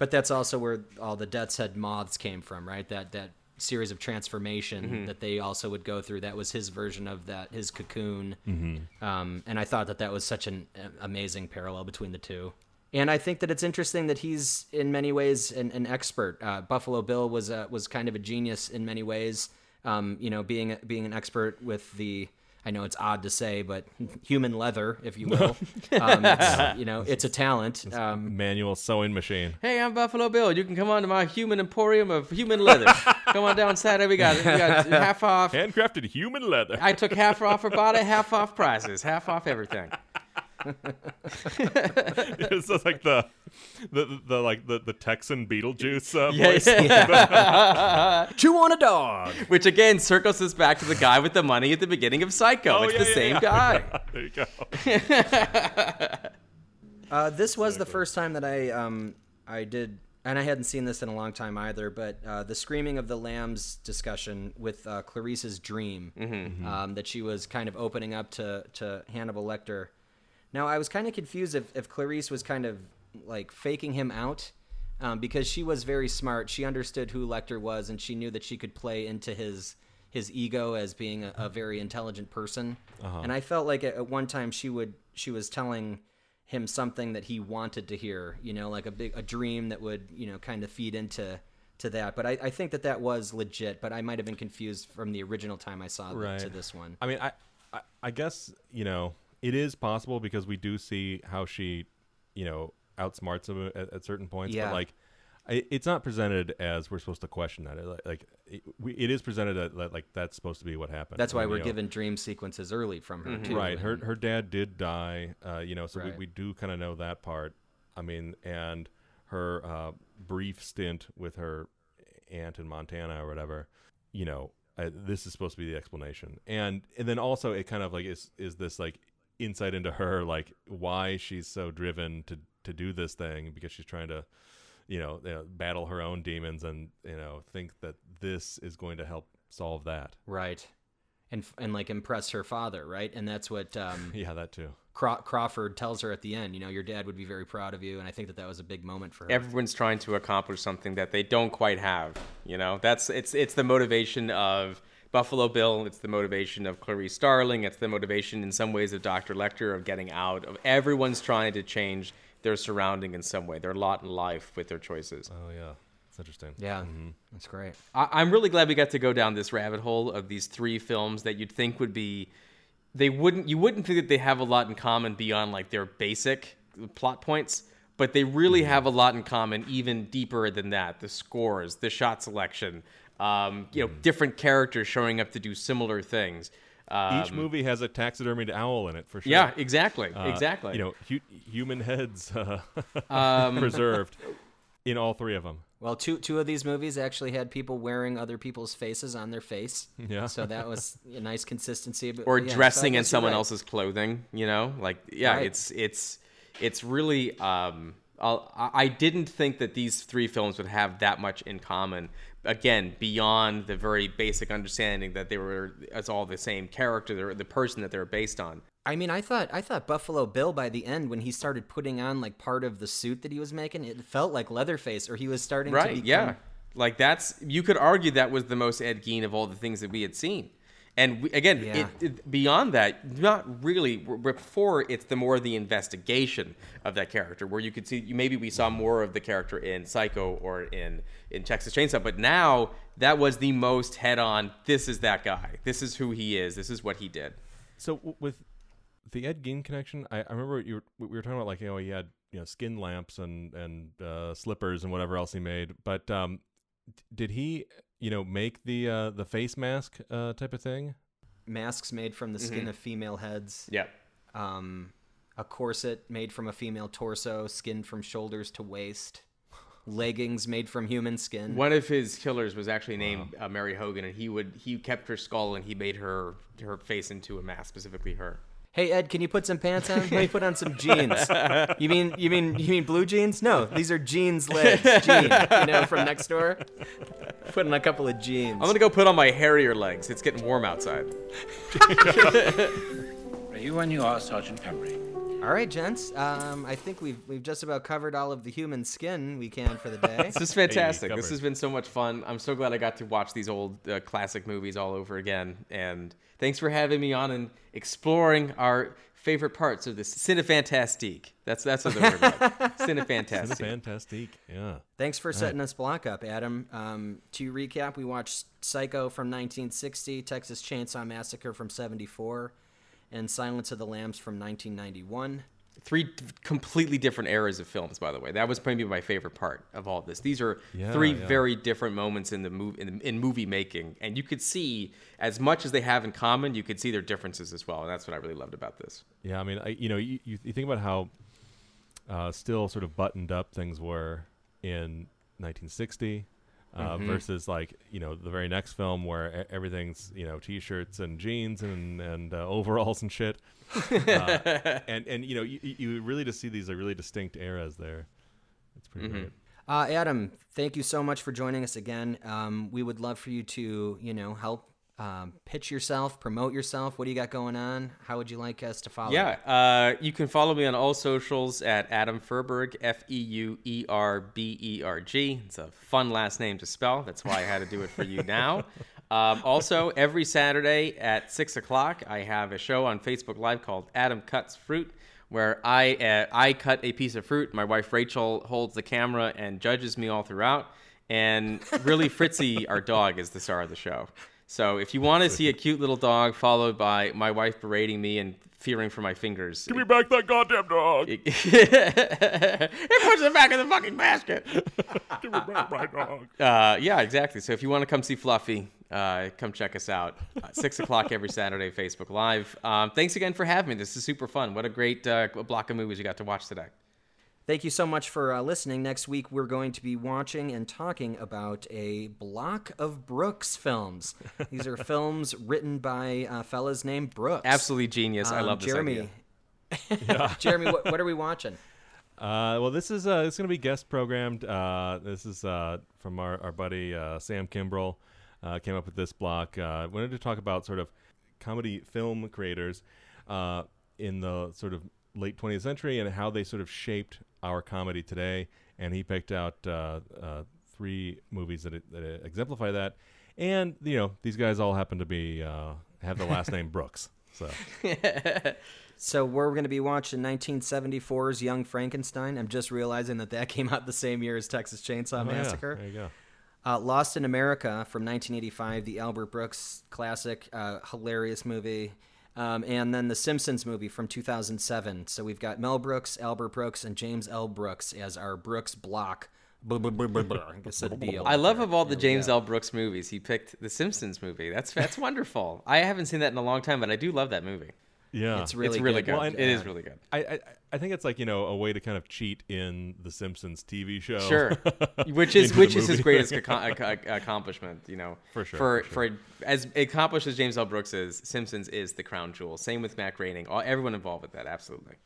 but that's also where all the Death's Head moths came from, right? That that series of transformation mm-hmm. that they also would go through. That was his version of that, his cocoon. Mm-hmm. Um, and I thought that that was such an amazing parallel between the two. And I think that it's interesting that he's in many ways an, an expert. Uh, Buffalo Bill was uh, was kind of a genius in many ways. Um, you know, being being an expert with the, I know it's odd to say, but human leather, if you will. Um, it's, you know, it's a talent. Um, manual sewing machine. Hey, I'm Buffalo Bill. You can come on to my human emporium of human leather. Come on down Saturday. We got, we got half off. Handcrafted human leather. I took half off Robotta, half off prizes, half off everything. It's just like the, the, the like the, the Texan Beetlejuice uh, yeah, voice. Yeah. Chew on a dog, which again circles us back to the guy with the money at the beginning of Psycho. Oh, it's yeah, the yeah, same yeah. guy. There you go. uh, this was the first time that I um I did, and I hadn't seen this in a long time either. But uh, the Screaming of the Lambs discussion with uh, Clarice's dream, mm-hmm. um, that she was kind of opening up to to Hannibal Lecter. Now, I was kind of confused if, if Clarice was kind of, like, faking him out, um, because she was very smart. She understood who Lecter was, and she knew that she could play into his his ego as being a, a very intelligent person. Uh-huh. And I felt like at, at one time she would she was telling him something that he wanted to hear, you know, like a big a dream that would, you know, kind of feed into to that. But I, I think that that was legit, but I might have been confused from the original time I saw right. the, to this one. I mean, I, I, I guess, you know... It is possible because we do see how she, you know, outsmarts him at, at certain points. Yeah. But like, it, it's not presented as we're supposed to question that. It, like, like it, we, it is presented that like that's supposed to be what happened. That's why and, we're know, given dream sequences early from her. Mm-hmm. Too. Right. And... Her her dad did die. Uh, you know, so right. we, we do kind of know that part. I mean, and her uh, brief stint with her aunt in Montana or whatever. You know, uh, this is supposed to be the explanation. And and then also it kind of like is is this like. insight into her, like why she's so driven to to do this thing, because she's trying to you know, you know battle her own demons and you know think that this is going to help solve that, right? and and like impress her father, right? And that's what um, yeah, that too. Craw- Crawford tells her at the end, you know, your dad would be very proud of you, and I think that that was a big moment for her. Everyone's trying to accomplish something that they don't quite have, you know. That's it's it's the motivation of Buffalo Bill, it's the motivation of Clarice Starling, it's the motivation in some ways of Doctor Lecter of getting out. Of everyone's trying to change their surrounding in some way, their lot in life with their choices. Oh yeah, that's interesting. Yeah, mm-hmm. That's great. I- I'm really glad we got to go down this rabbit hole of these three films that you'd think would be, they wouldn't, you wouldn't think that they have a lot in common beyond like their basic plot points, but they really mm-hmm. have a lot in common even deeper than that. The scores, the shot selection, um, you know, mm. different characters showing up to do similar things. Um, Each movie has a taxidermied owl in it, for sure. Yeah, exactly, uh, exactly. You know, hu- human heads uh, um, preserved in all three of them. Well, two two of these movies actually had people wearing other people's faces on their face. Yeah. So that was a nice consistency. But, or yeah, dressing so in someone right. else's clothing, you know? Like, yeah, right. it's it's it's really... Um, I'll, I didn't think that these three films would have that much in common. Again, beyond the very basic understanding that they were, it's all the same character, the person that they're based on. I mean, I thought I thought Buffalo Bill by the end, when he started putting on like part of the suit that he was making, it felt like Leatherface, or he was starting right, to become... yeah, like that's you could argue that was the most Ed Gein of all the things that we had seen. And we, again, yeah. it, it, beyond that, not really. Before, it's the more the investigation of that character, where you could see maybe we saw more of the character in Psycho or in, in Texas Chainsaw. But now that was the most head-on. This is that guy. This is who he is. This is what he did. So w- with the Ed Gein connection, I, I remember you were, we were talking about like, you know, he had you know skin lamps and and uh, slippers and whatever else he made. But um, d- did he? You know, make the uh, the face mask uh, type of thing. Masks made from the skin mm-hmm. of female heads. Yeah. Um, a corset made from a female torso, skin from shoulders to waist. Leggings made from human skin. One of his killers was actually named wow. uh, Mary Hogan, and he would he kept her skull and he made her her face into a mask, specifically her. Hey Ed, can you put some pants on? Let me put on some jeans. You mean you mean you mean blue jeans? No, these are jeans legs. Jean, you know, from next door. Put on a couple of jeans. I'm gonna go put on my hairier legs. It's getting warm outside. Are you when you are, Sergeant Pembry? All right, gents. Um, I think we've we've just about covered all of the human skin we can for the day. This is fantastic. Hey, this has been so much fun. I'm so glad I got to watch these old uh, classic movies all over again. And thanks for having me on and exploring our favorite parts of this cinefantastique. That's that's what the word about. Cinefantastique. Cinefantastique. Yeah. Thanks for all setting right. us block up, Adam. Um, to recap, we watched Psycho from nineteen sixty, Texas Chainsaw Massacre from seventy-four. And Silence of the Lambs from nineteen ninety-one. Three d- completely different eras of films, by the way. That was probably my favorite part of all of this. These are yeah, three yeah. very different moments in the mov- in, in movie making. And you could see, as much as they have in common, you could see their differences as well. And that's what I really loved about this. Yeah, I mean, I, you know, you, you think about how uh, still sort of buttoned up things were in nineteen sixty uh, mm-hmm. versus like, you know, the very next film where everything's, you know, t-shirts and jeans and, and uh, overalls and shit. Uh, and, and, you know, you, you really just see these are really distinct eras there. It's pretty mm-hmm. great. Uh, Adam, thank you so much for joining us again. Um, we would love for you to, you know, help um, pitch yourself, promote yourself. What do you got going on? How would you like us to follow? Yeah. Uh, you can follow me on all socials at Adam Feuerberg, F E U E R B E R G. It's a fun last name to spell. That's why I had to do it for you now. Um, also, every Saturday at six o'clock, I have a show on Facebook Live called Adam Cuts Fruit, where I uh, I cut a piece of fruit. My wife, Rachel, holds the camera and judges me all throughout. And really, Fritzy, our dog, is the star of the show. So if you want to see a cute little dog followed by my wife berating me and fearing for my fingers... Give me back that goddamn dog! It, it puts it back in the fucking basket! Give me back my dog! Uh, yeah, exactly. So if you want to come see Fluffy... Uh, come check us out. Uh, six o'clock every Saturday, Facebook Live. Um, thanks again for having me. This is super fun. What a great uh, block of movies you got to watch today. Thank you so much for uh, listening. Next week, we're going to be watching and talking about a block of Brooks films. These are films written by uh, fellas named Brooks. Absolutely genius. Um, I love this Jeremy. Idea. Jeremy, what, what are we watching? Uh, well, this is uh, it's going to be guest programmed. Uh, this is uh, from our, our buddy uh, Sam Kimbrell. Uh, came up with this block. I uh, wanted to talk about sort of comedy film creators uh, in the sort of late twentieth century and how they sort of shaped our comedy today. And he picked out uh, uh, three movies that, that exemplify that. And, you know, these guys all happen to be uh, have the last name Brooks. So, so we're going to be watching nineteen seventy-four's Young Frankenstein. I'm just realizing that that came out the same year as Texas Chainsaw oh, Massacre. Yeah. There you go. Uh, Lost in America from nineteen eighty-five, the Albert Brooks classic, uh, hilarious movie. Um, and then the Simpsons movie from two thousand seven. So we've got Mel Brooks, Albert Brooks, and James L. Brooks as our Brooks block. I love of all the James L. Brooks movies, he picked the Simpsons movie. That's that's wonderful. I haven't seen that in a long time, but I do love that movie. Yeah, it's really, it's really good. good. Well, and, it is really good. I, I I think it's like, you know, a way to kind of cheat in the Simpsons T V show. Sure, which is which is his greatest ac- ac- accomplishment. You know, for sure. For for, sure. for as accomplished as James L. Brooks is, Simpsons is the crown jewel. Same with Matt Groening. All everyone involved with that, absolutely.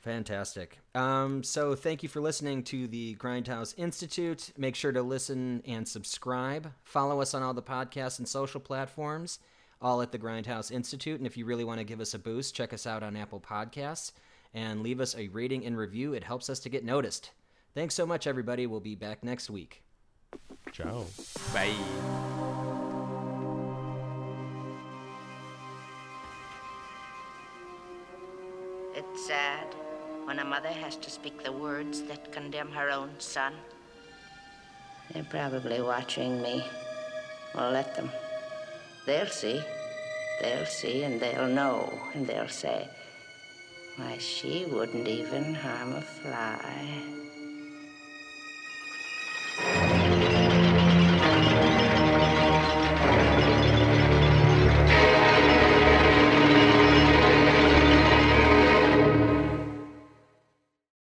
Fantastic. Um, so thank you for listening to the Grindhouse Institute. Make sure to listen and subscribe. Follow us on all the podcasts and social platforms, all at the Grindhouse Institute. And if you really want to give us a boost, check us out on Apple Podcasts and leave us a rating and review. It helps us to get noticed. Thanks so much, everybody. We'll be back next week. Ciao. Bye. It's sad when a mother has to speak the words that condemn her own son. They're probably watching me. Well, let them. They'll see. They'll see, and they'll know, and they'll say, why, she wouldn't even harm a fly.